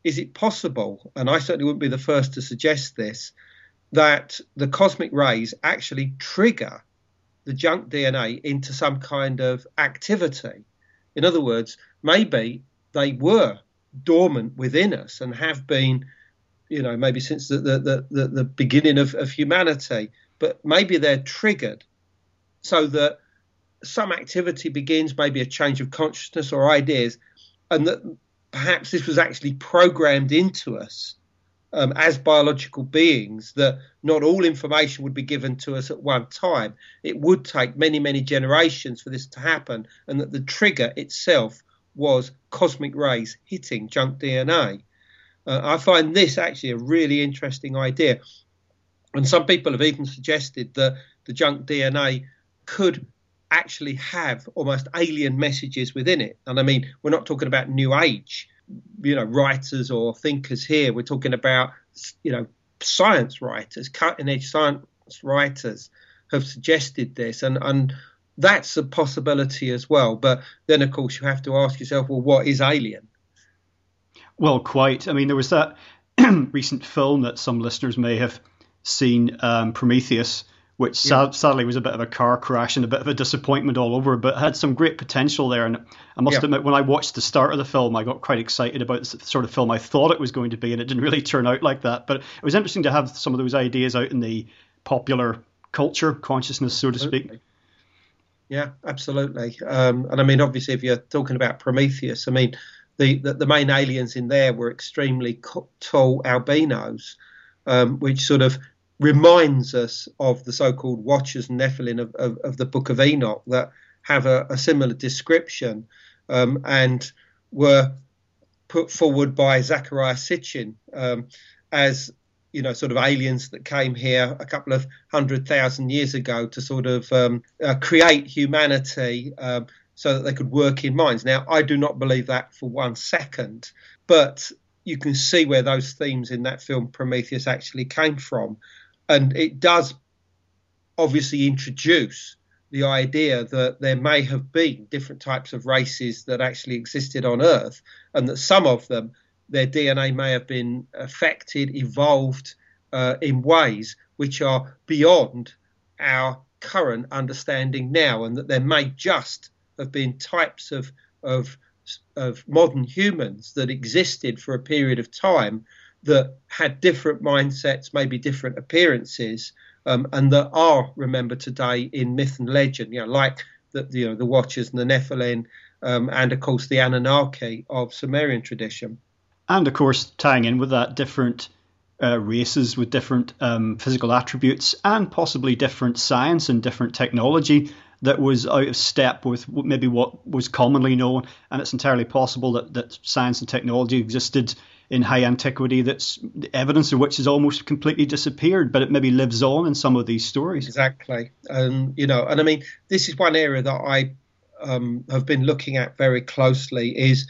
Is it possible, and I certainly wouldn't be the first to suggest this, that the cosmic rays actually trigger the junk DNA into some kind of activity. In other words, maybe they were dormant within us and have been, you know, maybe since the beginning of humanity, but maybe they're triggered so that some activity begins, maybe a change of consciousness or ideas, and that perhaps this was actually programmed into us as biological beings, that not all information would be given to us at one time. It would take many, many generations for this to happen, and that the trigger itself was cosmic rays hitting junk DNA. I find this actually a really interesting idea. And some people have even suggested that the junk DNA could actually have almost alien messages within it. And I mean, we're not talking about New Age, you know, writers or thinkers here. We're talking about, you know, science writers, cutting edge science writers have suggested this. And that's a possibility as well. But then, of course, you have to ask yourself, well, what is alien? Well, quite. I mean, there was that recent film that some listeners may have seen, Prometheus, which sadly was a bit of a car crash and a bit of a disappointment all over, but had some great potential there. And I must admit, when I watched the start of the film, I got quite excited about the sort of film I thought it was going to be, and it didn't really turn out like that. But it was interesting to have some of those ideas out in the popular culture, consciousness, so to speak. Yeah, absolutely. And I mean, obviously, if you're talking about Prometheus, I mean, the main aliens in there were extremely tall albinos, which sort of reminds us of the so-called Watchers and Nephilim of the Book of Enoch, that have a similar description, and were put forward by Zachariah Sitchin as, you know, sort of aliens that came here a couple of 100,000 years ago to sort of create humanity so that they could work in mines. Now, I do not believe that for one second, but you can see where those themes in that film Prometheus actually came from. And it does obviously introduce the idea that there may have been different types of races that actually existed on Earth, and that some of them, their DNA may have been affected, evolved in ways which are beyond our current understanding now, and that there may just have been types of modern humans that existed for a period of time that had different mindsets, maybe different appearances, and that are remembered today in myth and legend, you know, like the Watchers and the Nephilim, and of course the Anunnaki of Sumerian tradition. And of course, tying in with that, different races with different physical attributes and possibly different science and different technology that was out of step with maybe what was commonly known. And it's entirely possible that science and technology existed in high antiquity, that's the evidence of which has almost completely disappeared, but it maybe lives on in some of these stories. Exactly. You know, and I mean, this is one area that I have been looking at very closely, is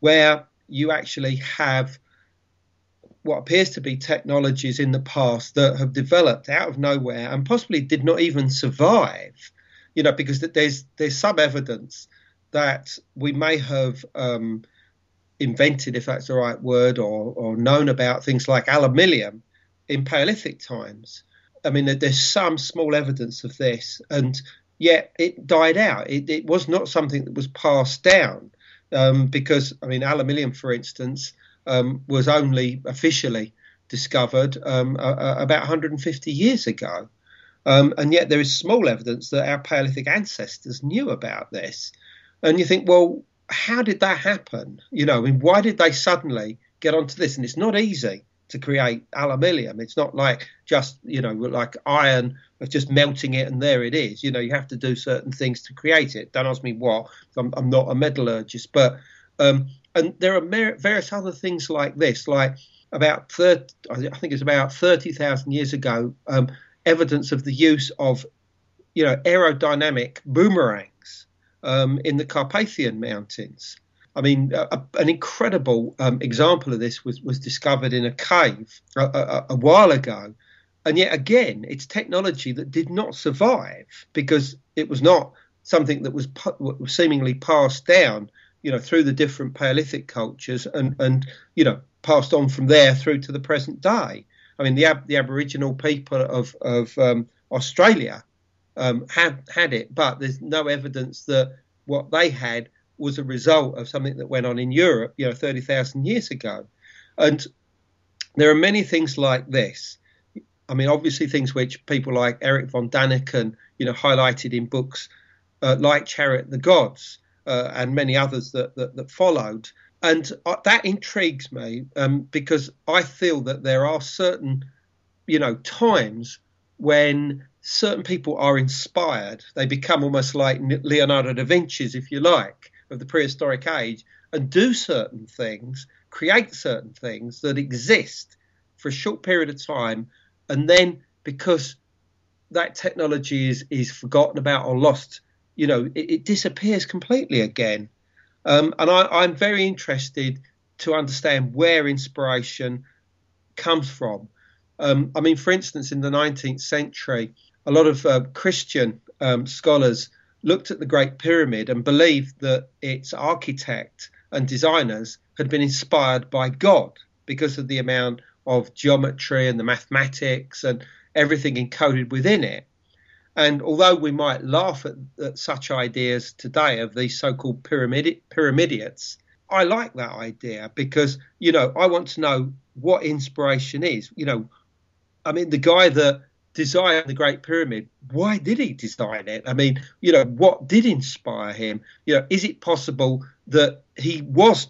where you actually have what appears to be technologies in the past that have developed out of nowhere and possibly did not even survive. You know, because there's some evidence that we may have invented, if that's the right word, or known about things like aluminium in Paleolithic times. I mean, there's some small evidence of this, and yet it died out. It was not something that was passed down, because, I mean, aluminium, for instance, was only officially discovered about 150 years ago. And yet there is small evidence that our Paleolithic ancestors knew about this. And you think, well, how did that happen? You know, I mean, why did they suddenly get onto this? And it's not easy to create aluminium. It's not like just, you know, like iron, of just melting it and there it is. You know, you have to do certain things to create it. Don't ask me what. I'm not a metallurgist. But and there are various other things like this, like about 30,000 years ago, evidence of the use of, you know, aerodynamic boomerangs in the Carpathian Mountains. I mean, an incredible example of this was discovered in a cave a while ago. And yet again, it's technology that did not survive because it was not something that was seemingly passed down, you know, through the different Paleolithic cultures and you know, passed on from there through to the present day. I mean, the Aboriginal people of Australia had it, but there's no evidence that what they had was a result of something that went on in Europe, 30,000 years ago. And there are many things like this. I mean, obviously things which people like Eric von Däniken, highlighted in books like Chariot the Gods and many others that followed. And that intrigues me because I feel that there are certain, times when certain people are inspired. They become almost like Leonardo da Vinci's, if you like, of the prehistoric age, and do certain things, create certain things that exist for a short period of time. And then because that technology is forgotten about or lost, it disappears completely again. And I'm very interested to understand where inspiration comes from. I mean, for instance, in the 19th century, a lot of Christian scholars looked at the Great Pyramid and believed that its architect and designers had been inspired by God because of the amount of geometry and the mathematics and everything encoded within it. And although we might laugh at such ideas today of these so-called pyramidiates, I like that idea because, I want to know what inspiration is. I mean, the guy that designed the Great Pyramid, why did he design it? I mean, what did inspire him? Is it possible that he was,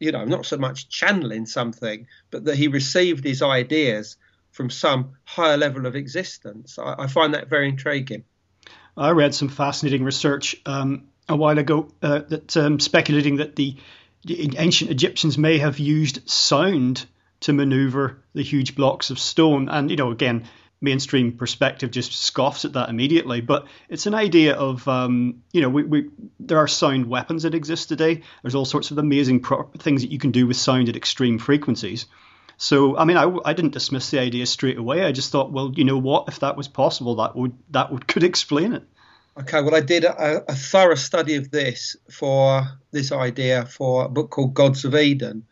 not so much channeling something, but that he received his ideas from some higher level of existence? I find that very intriguing. I read some fascinating research a while ago speculating that the ancient Egyptians may have used sound to maneuver the huge blocks of stone. And, again, mainstream perspective just scoffs at that immediately. But it's an idea of, there are sound weapons that exist today. There's all sorts of amazing things that you can do with sound at extreme frequencies. So, I mean, I didn't dismiss the idea straight away. I just thought, well, you know what? If that was possible, that could explain it. Okay, well, I did a thorough study of this for this idea for a book called Gods of Eden,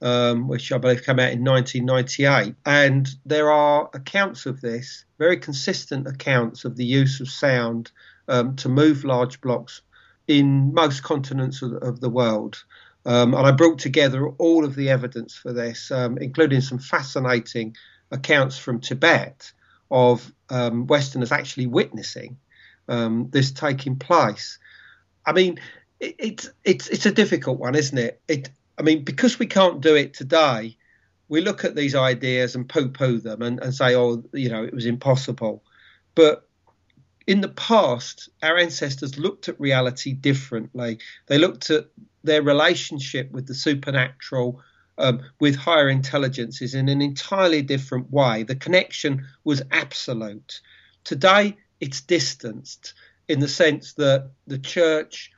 which I believe came out in 1998. And there are accounts of this, very consistent accounts of the use of sound to move large blocks in most continents of the world. And I brought together all of the evidence for this, including some fascinating accounts from Tibet of Westerners actually witnessing this taking place. I mean, it's a difficult one, isn't it? I mean, because we can't do it today, we look at these ideas and poo-poo them and say, oh, it was impossible. But in the past, our ancestors looked at reality differently. They looked at their relationship with the supernatural, with higher intelligences in an entirely different way. The connection was absolute. Today, it's distanced in the sense that the church,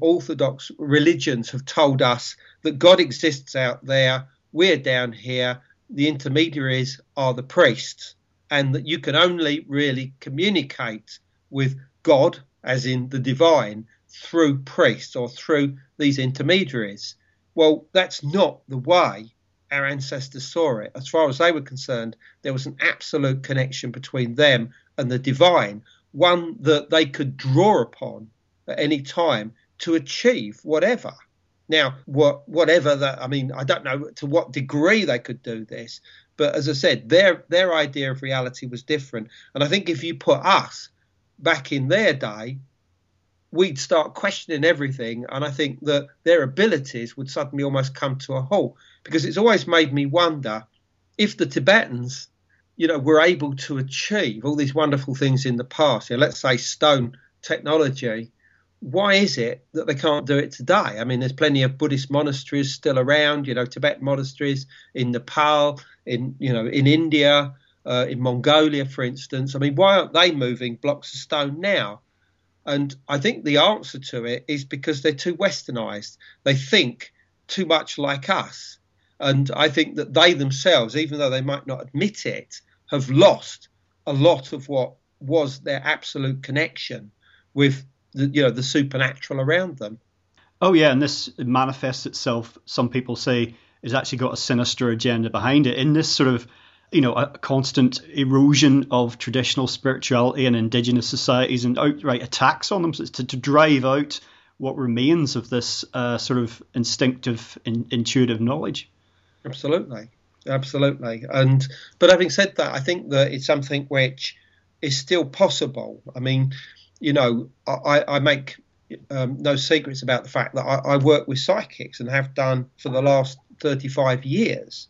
Orthodox religions have told us that God exists out there. We're down here. The intermediaries are the priests. And that you can only really communicate with God, as in the divine, through priests or through these intermediaries. Well, that's not the way our ancestors saw it. As far as they were concerned, there was an absolute connection between them and the divine, one that they could draw upon at any time to achieve whatever. Now, I don't know to what degree they could do this, but as I said, their idea of reality was different. And I think if you put us back in their day, we'd start questioning everything. And I think that their abilities would suddenly almost come to a halt, because it's always made me wonder if the Tibetans, were able to achieve all these wonderful things in the past, let's say stone technology. Why is it that they can't do it today? I mean, there's plenty of Buddhist monasteries still around, Tibetan monasteries in Nepal, in India, in Mongolia, for instance. I mean, why aren't they moving blocks of stone now? And I think the answer to it is because they're too westernized. They think too much like us. And I think that they themselves, even though they might not admit it, have lost a lot of what was their absolute connection with the supernatural around them. Oh, yeah. And this manifests itself, some people say, has actually got a sinister agenda behind it in this sort of you know, a constant erosion of traditional spirituality and indigenous societies and outright attacks on them, so it's to drive out what remains of this sort of instinctive, intuitive knowledge. Absolutely. Absolutely. But having said that, I think that it's something which is still possible. I mean, you know, I make no secrets about the fact that I work with psychics and have done for the last 35 years.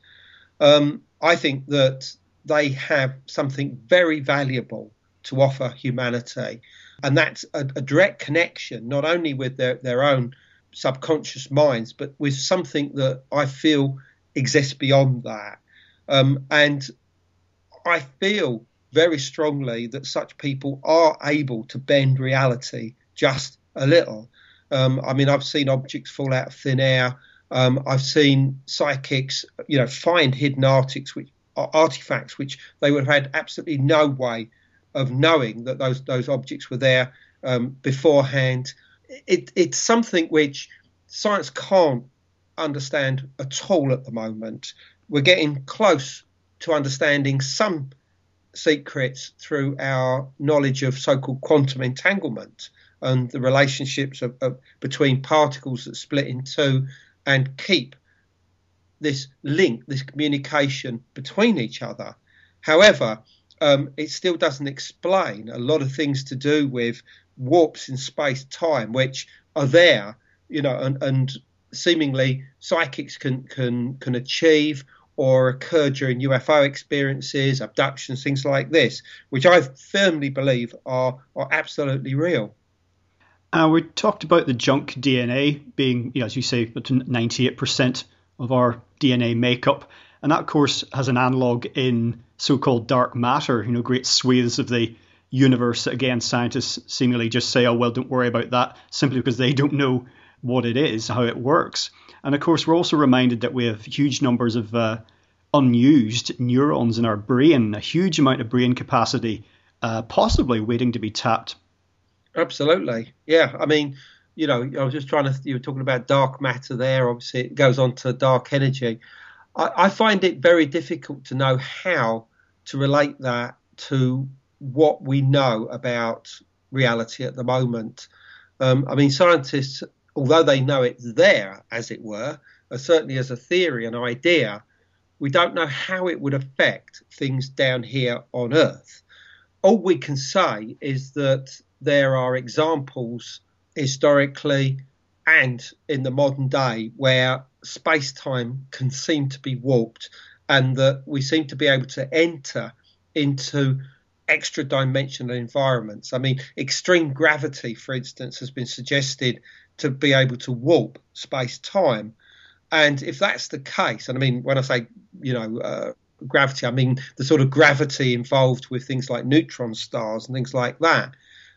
I think that they have something very valuable to offer humanity. And that's a direct connection, not only with their own subconscious minds, but with something that I feel exists beyond that. And I feel very strongly that such people are able to bend reality just a little. I mean, I've seen objects fall out of thin air. I've seen psychics, you know, find hidden artifacts which they would have had absolutely no way of knowing that those objects were there beforehand. It's something which science can't understand at all at the moment. We're getting close to understanding some secrets through our knowledge of so-called quantum entanglement and the relationships between particles that split in two and keep this link, this communication between each other. However, it still doesn't explain a lot of things to do with warps in space-time, which are there, you know, and seemingly psychics can achieve or occur during UFO experiences, abductions, things like this, which I firmly believe are absolutely real. We talked about the junk DNA being, you know, as you say, up to 98% of our DNA makeup. And that, of course, has an analogue in so-called dark matter, you know, great swathes of the universe that, again, scientists seemingly just say, oh, well, don't worry about that, simply because they don't know what it is, how it works. And, of course, we're also reminded that we have huge numbers of unused neurons in our brain, a huge amount of brain capacity possibly waiting to be tapped. Absolutely. Yeah. I mean, you know, I was just you were talking about dark matter there. Obviously, it goes on to dark energy. I find it very difficult to know how to relate that to what we know about reality at the moment. I mean, scientists, although they know it's there, as it were, certainly as a theory, an idea, we don't know how it would affect things down here on Earth. All we can say is that there are examples historically and in the modern day where space-time can seem to be warped and that we seem to be able to enter into extra-dimensional environments. I mean, extreme gravity, for instance, has been suggested to be able to warp space-time. And if that's the case, and I mean, when I say, you know, gravity, I mean the sort of gravity involved with things like neutron stars and things like that.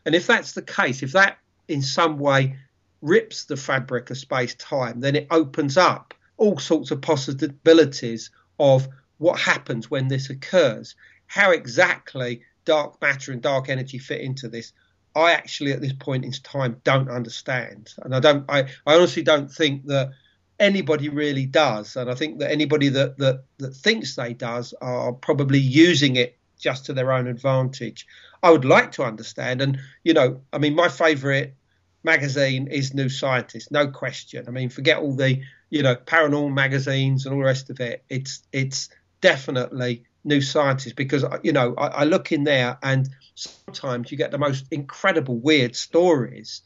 And if that's the case, if that in some way rips the fabric of space-time, then it opens up all sorts of possibilities of what happens when this occurs. How exactly dark matter and dark energy fit into this, I actually at this point in time don't understand. And I honestly don't think that anybody really does. And I think that anybody that thinks they does are probably using it just to their own advantage. I would like to understand. And, you know, I mean, my favourite magazine is New Scientist, no question. I mean, forget all the, you know, paranormal magazines and all the rest of it. It's definitely New Scientist because, you know, I look in there and sometimes you get the most incredible, weird stories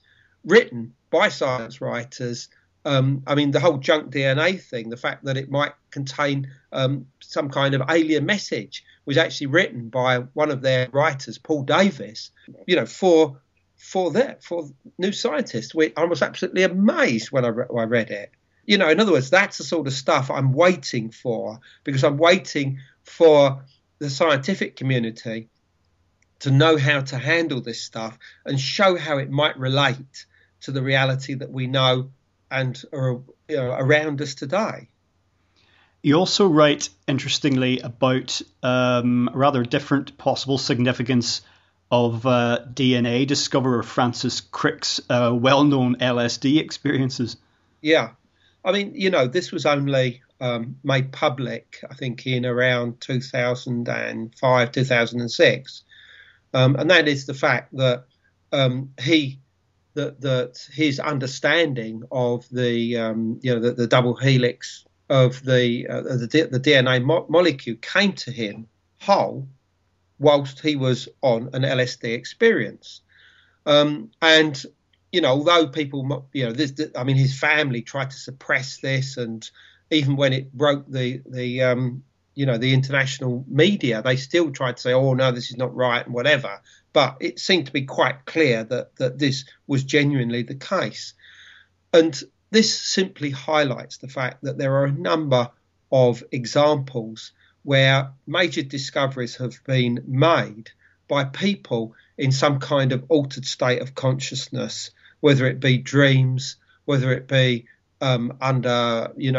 written by science writers. I mean, the whole junk DNA thing, the fact that it might contain some kind of alien message was actually written by one of their writers, Paul Davis, you know, for New Scientist. I was absolutely amazed when I read it. You know, in other words, that's the sort of stuff I'm waiting for, because I'm waiting for the scientific community to know how to handle this stuff and show how it might relate to the reality that we know and are, you know, around us today. You also write, interestingly, about a rather different possible significance of DNA discoverer Francis Crick's well-known LSD experiences. Yeah. I mean, you know, this was only made public, I think, in around 2005, 2006. And that is the fact that his understanding of the double helix of the DNA molecule came to him whole whilst he was on an LSD experience. And although people, his family tried to suppress this, and even when it broke the international media, they still tried to say, oh no, this is not right and whatever. But it seemed to be quite clear that this was genuinely the case. And this simply highlights the fact that there are a number of examples where major discoveries have been made by people in some kind of altered state of consciousness, whether it be dreams, whether it be through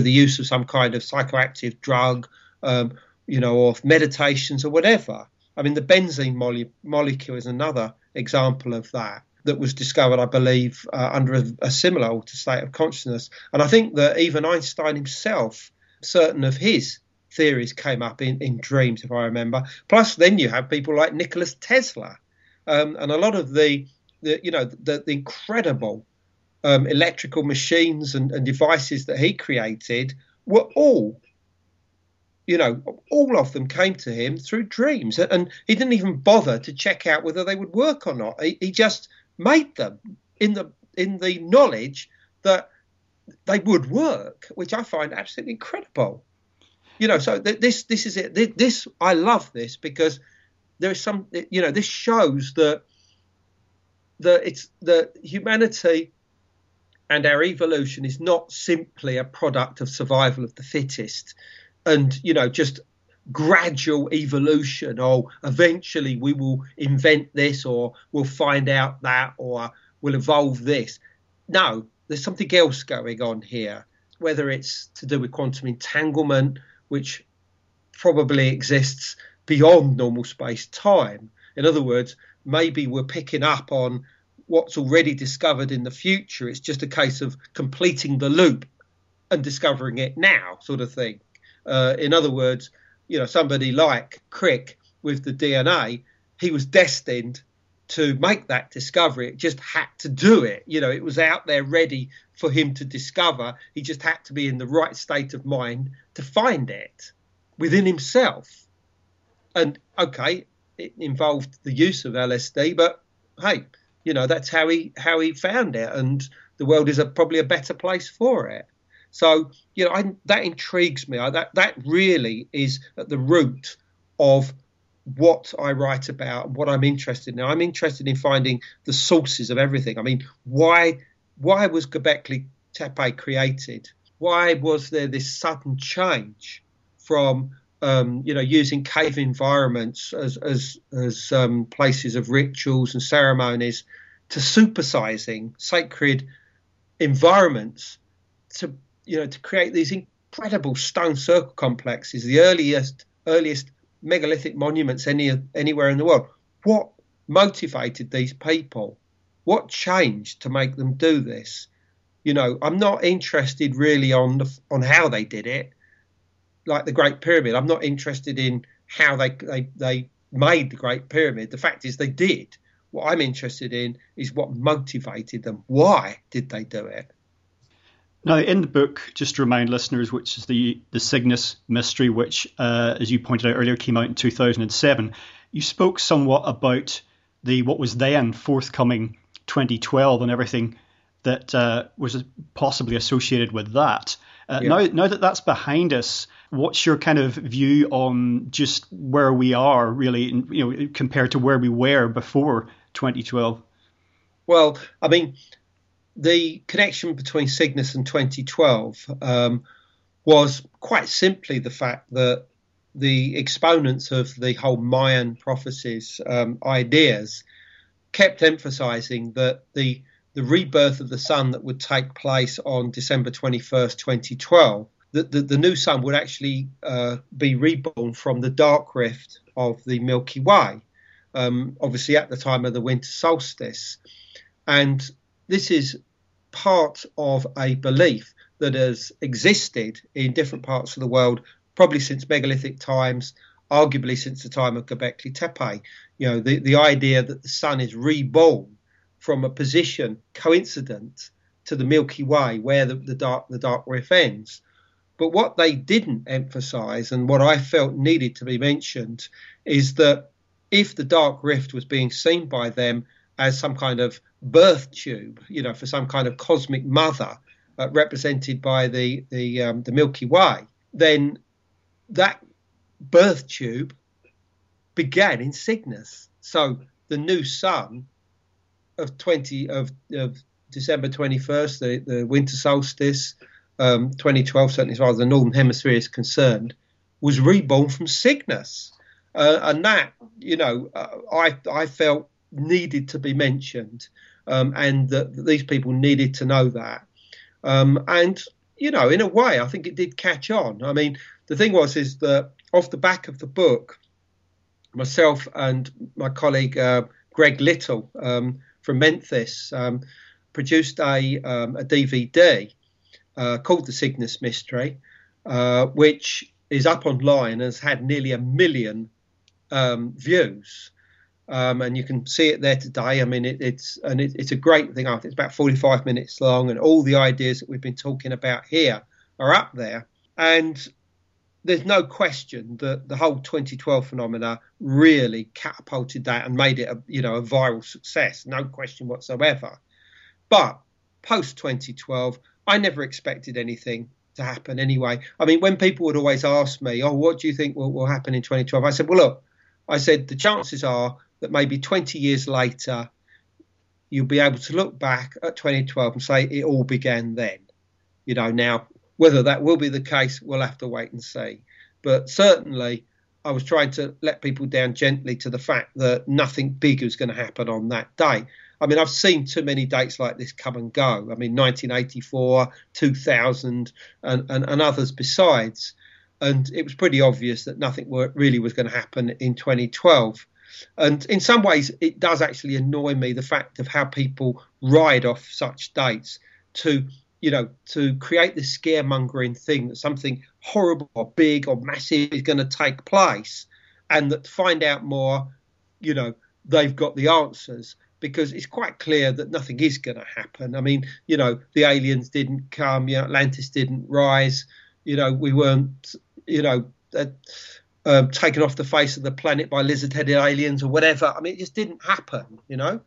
the use of some kind of psychoactive drug, or meditations or whatever. I mean, the benzene molecule is another example of that was discovered, I believe, under a similar altered state of consciousness. And I think that even Einstein himself, certain of his theories came up in dreams, if I remember. Plus, then you have people like Nikola Tesla, and a lot of the incredible electrical machines and devices that he created were all of them came to him through dreams, and he didn't even bother to check out whether they would work or not. He just made them in the knowledge that they would work, which I find absolutely incredible. So this is it. This I love this because there is some. This shows that it's the humanity and our evolution is not simply a product of survival of the fittest, and just gradual evolution. Oh, eventually we will invent this, or we'll find out that, or we'll evolve this. No, there's something else going on here. Whether it's to do with quantum entanglement, which probably exists beyond normal space-time. In other words, maybe we're picking up on what's already discovered in the future. It's just a case of completing the loop and discovering it now, sort of thing. In other words, somebody like Crick with the DNA, he was destined to make that discovery. It just had to do it. It was out there ready for him to discover. He just had to be in the right state of mind to find it within himself. And okay, it involved the use of LSD, but hey, that's how he found it, and the world is probably a better place for it. So that intrigues me. That really is at the root of what I write about, what I'm interested in. I'm interested in finding the sources of everything. I mean, why was Göbekli Tepe created? Why was there this sudden change from using cave environments as places of rituals and ceremonies to supersizing sacred environments to create these incredible stone circle complexes, the earliest megalithic monuments anywhere in the world? What motivated these people? What changed to make them do this? I'm not interested really on how they did it, like the Great Pyramid. I'm not interested in how they made the Great Pyramid. The fact is they did. What I'm interested in is what motivated them. Why did they do it? Now, in the book, just to remind listeners, which is the Cygnus Mystery, which, as you pointed out earlier, came out in 2007, you spoke somewhat about what was then forthcoming 2012 and everything that was possibly associated with that. Yeah. Now that that's behind us, what's your kind of view on just where we are really, compared to where we were before 2012? Well, I mean, the connection between Cygnus and 2012 was quite simply the fact that the exponents of the whole Mayan prophecies ideas kept emphasizing that the rebirth of the sun that would take place on December 21st, 2012, that the new sun would actually be reborn from the Dark Rift of the Milky Way, obviously at the time of the winter solstice. And this is part of a belief that has existed in different parts of the world, probably since megalithic times, arguably since the time of Göbekli Tepe. You know, the idea that the sun is reborn from a position coincident to the Milky Way, where the dark rift ends. But what they didn't emphasize, and what I felt needed to be mentioned, is that if the dark rift was being seen by them as some kind of birth tube, you know, for some kind of cosmic mother represented by the Milky Way, then that birth tube began in Cygnus. So the new sun of December 21st, the winter solstice, 2012, certainly as far as the northern hemisphere is concerned, was reborn from Cygnus, and that, you know, I felt needed to be mentioned, and that these people needed to know that, and, you know, in a way, I think it did catch on. I mean, the thing was is that off the back of the book, myself and my colleague Greg Little from Memphis produced a DVD called The Cygnus Mystery, which is up online and has had nearly 1 million views. And you can see it there today. I mean, it's a great thing. I think it's about 45 minutes long, and all the ideas that we've been talking about here are up there. And there's no question that the whole 2012 phenomena really catapulted that and made it a viral success. No question whatsoever. But post 2012, I never expected anything to happen anyway. I mean, when people would always ask me, "Oh, what do you think will happen in 2012?" I said, "Well, look," I said, "the chances are that maybe 20 years later, you'll be able to look back at 2012 and say it all began then." You know, now, whether that will be the case, we'll have to wait and see. But certainly, I was trying to let people down gently to the fact that nothing big is going to happen on that day. I mean, I've seen too many dates like this come and go. I mean, 1984, 2000 and others besides. And it was pretty obvious that nothing really was going to happen in 2012. And in some ways, it does actually annoy me, the fact of how people ride off such dates to create this scaremongering thing that something horrible or big or massive is going to take place, and that to find out more, you know, they've got the answers. Because it's quite clear that nothing is going to happen. I mean, you know, the aliens didn't come, you know, Atlantis didn't rise, you know, we weren't, you know, taken off the face of the planet by lizard-headed aliens or whatever. I mean, it just didn't happen, you know.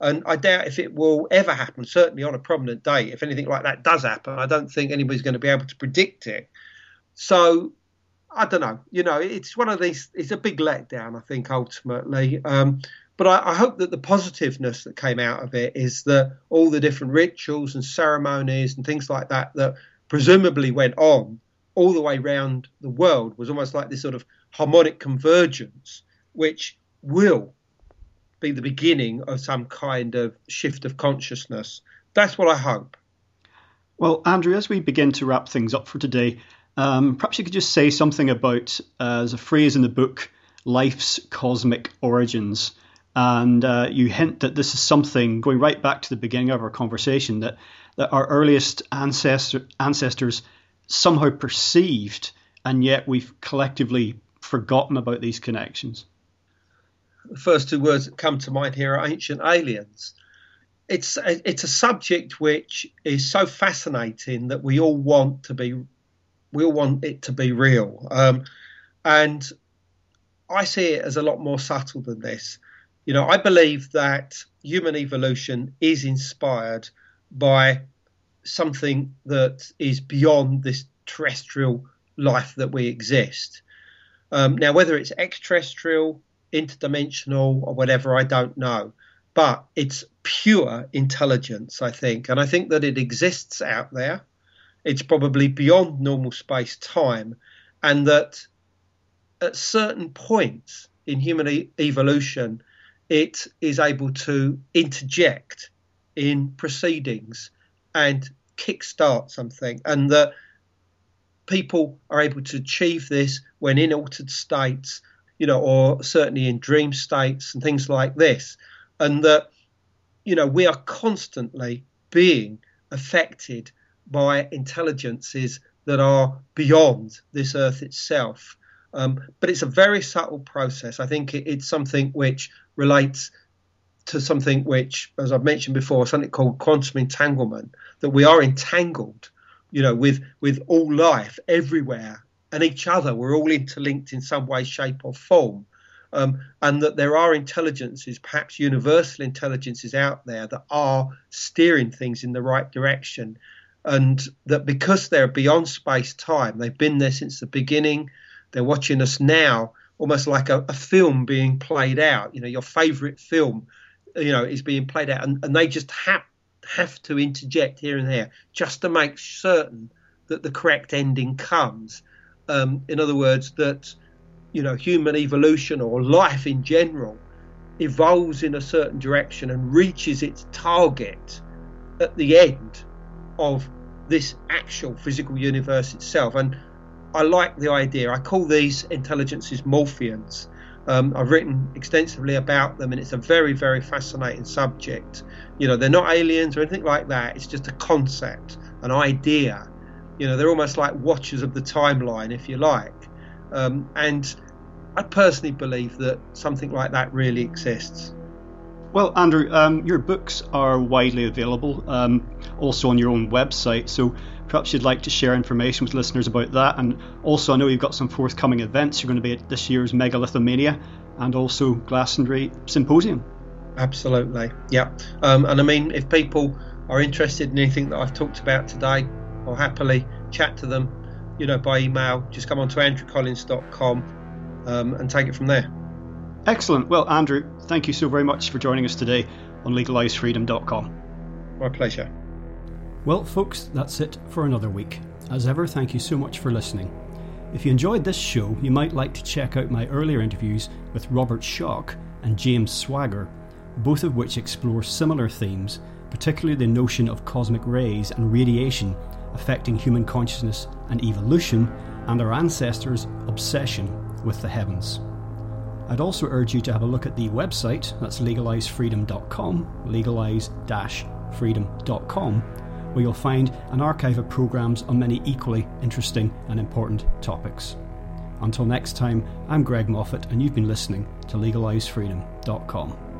And I doubt if it will ever happen, certainly on a prominent day. If anything like that does happen, I don't think anybody's going to be able to predict it. So I don't know. You know, it's one of these, it's a big letdown, I think, ultimately. But I hope that the positiveness that came out of it is that all the different rituals and ceremonies and things like that that presumably went on all the way around the world was almost like this sort of harmonic convergence, which will be the beginning of some kind of shift of consciousness. That's what I hope. Well, Andrew, as we begin to wrap things up for today, perhaps you could just say something about, there's a phrase in the book, life's cosmic origins. And you hint that this is something, going right back to the beginning of our conversation, that our earliest ancestors somehow perceived, and yet we've collectively forgotten about these connections. The first two words that come to mind here are ancient aliens. It's a subject which is so fascinating that we all want it to be real. And I see it as a lot more subtle than this. You know, I believe that human evolution is inspired by something that is beyond this terrestrial life that we exist. Now, whether it's extraterrestrial, interdimensional or whatever, I don't know. But it's pure intelligence, I think. And I think that it exists out there. It's probably beyond normal space time. And that at certain points in human evolution, it is able to interject in proceedings and kickstart something, and that people are able to achieve this when in altered states, you know, or certainly in dream states and things like this, and that, you know, we are constantly being affected by intelligences that are beyond this Earth itself. But it's a very subtle process. I think it's something which relates to something which, as I've mentioned before, something called quantum entanglement, that we are entangled, with all life everywhere and each other. We're all interlinked in some way, shape or form. And that there are intelligences, perhaps universal intelligences out there that are steering things in the right direction. And that because they're beyond space time, they've been there since the beginning. They're watching us now, almost like a film being played out. Your favorite film, is being played out. And they just have to interject here and there just to make certain that the correct ending comes. In other words, that, human evolution or life in general evolves in a certain direction and reaches its target at the end of this actual physical universe itself. And I like the idea. I call these intelligences Morpheans. I've written extensively about them, and it's a very, very fascinating subject. They're not aliens or anything like that. It's just a concept, an idea. They're almost like watchers of the timeline, if you like. And I personally believe that something like that really exists. Well, Andrew, your books are widely available, also on your own website, so perhaps you'd like to share information with listeners about that. And also, I know you've got some forthcoming events. You're going to be at this year's Megalithomania and also Glastonbury Symposium. Absolutely, yeah. And I mean, if people are interested in anything that I've talked about today, I'll happily chat to them, by email. Just come on to andrewcollins.com and take it from there. Excellent. Well, Andrew, thank you so very much for joining us today on legalisefreedom.com. My pleasure. Well, folks, that's it for another week. As ever, thank you so much for listening. If you enjoyed this show, you might like to check out my earlier interviews with Robert Schock and James Swagger, both of which explore similar themes, particularly the notion of cosmic rays and radiation affecting human consciousness and evolution, and our ancestors' obsession with the heavens. I'd also urge you to have a look at the website, that's legalisefreedom.com, legalise-freedom.com, where you'll find an archive of programmes on many equally interesting and important topics. Until next time, I'm Greg Moffat, and you've been listening to legalisefreedom.com.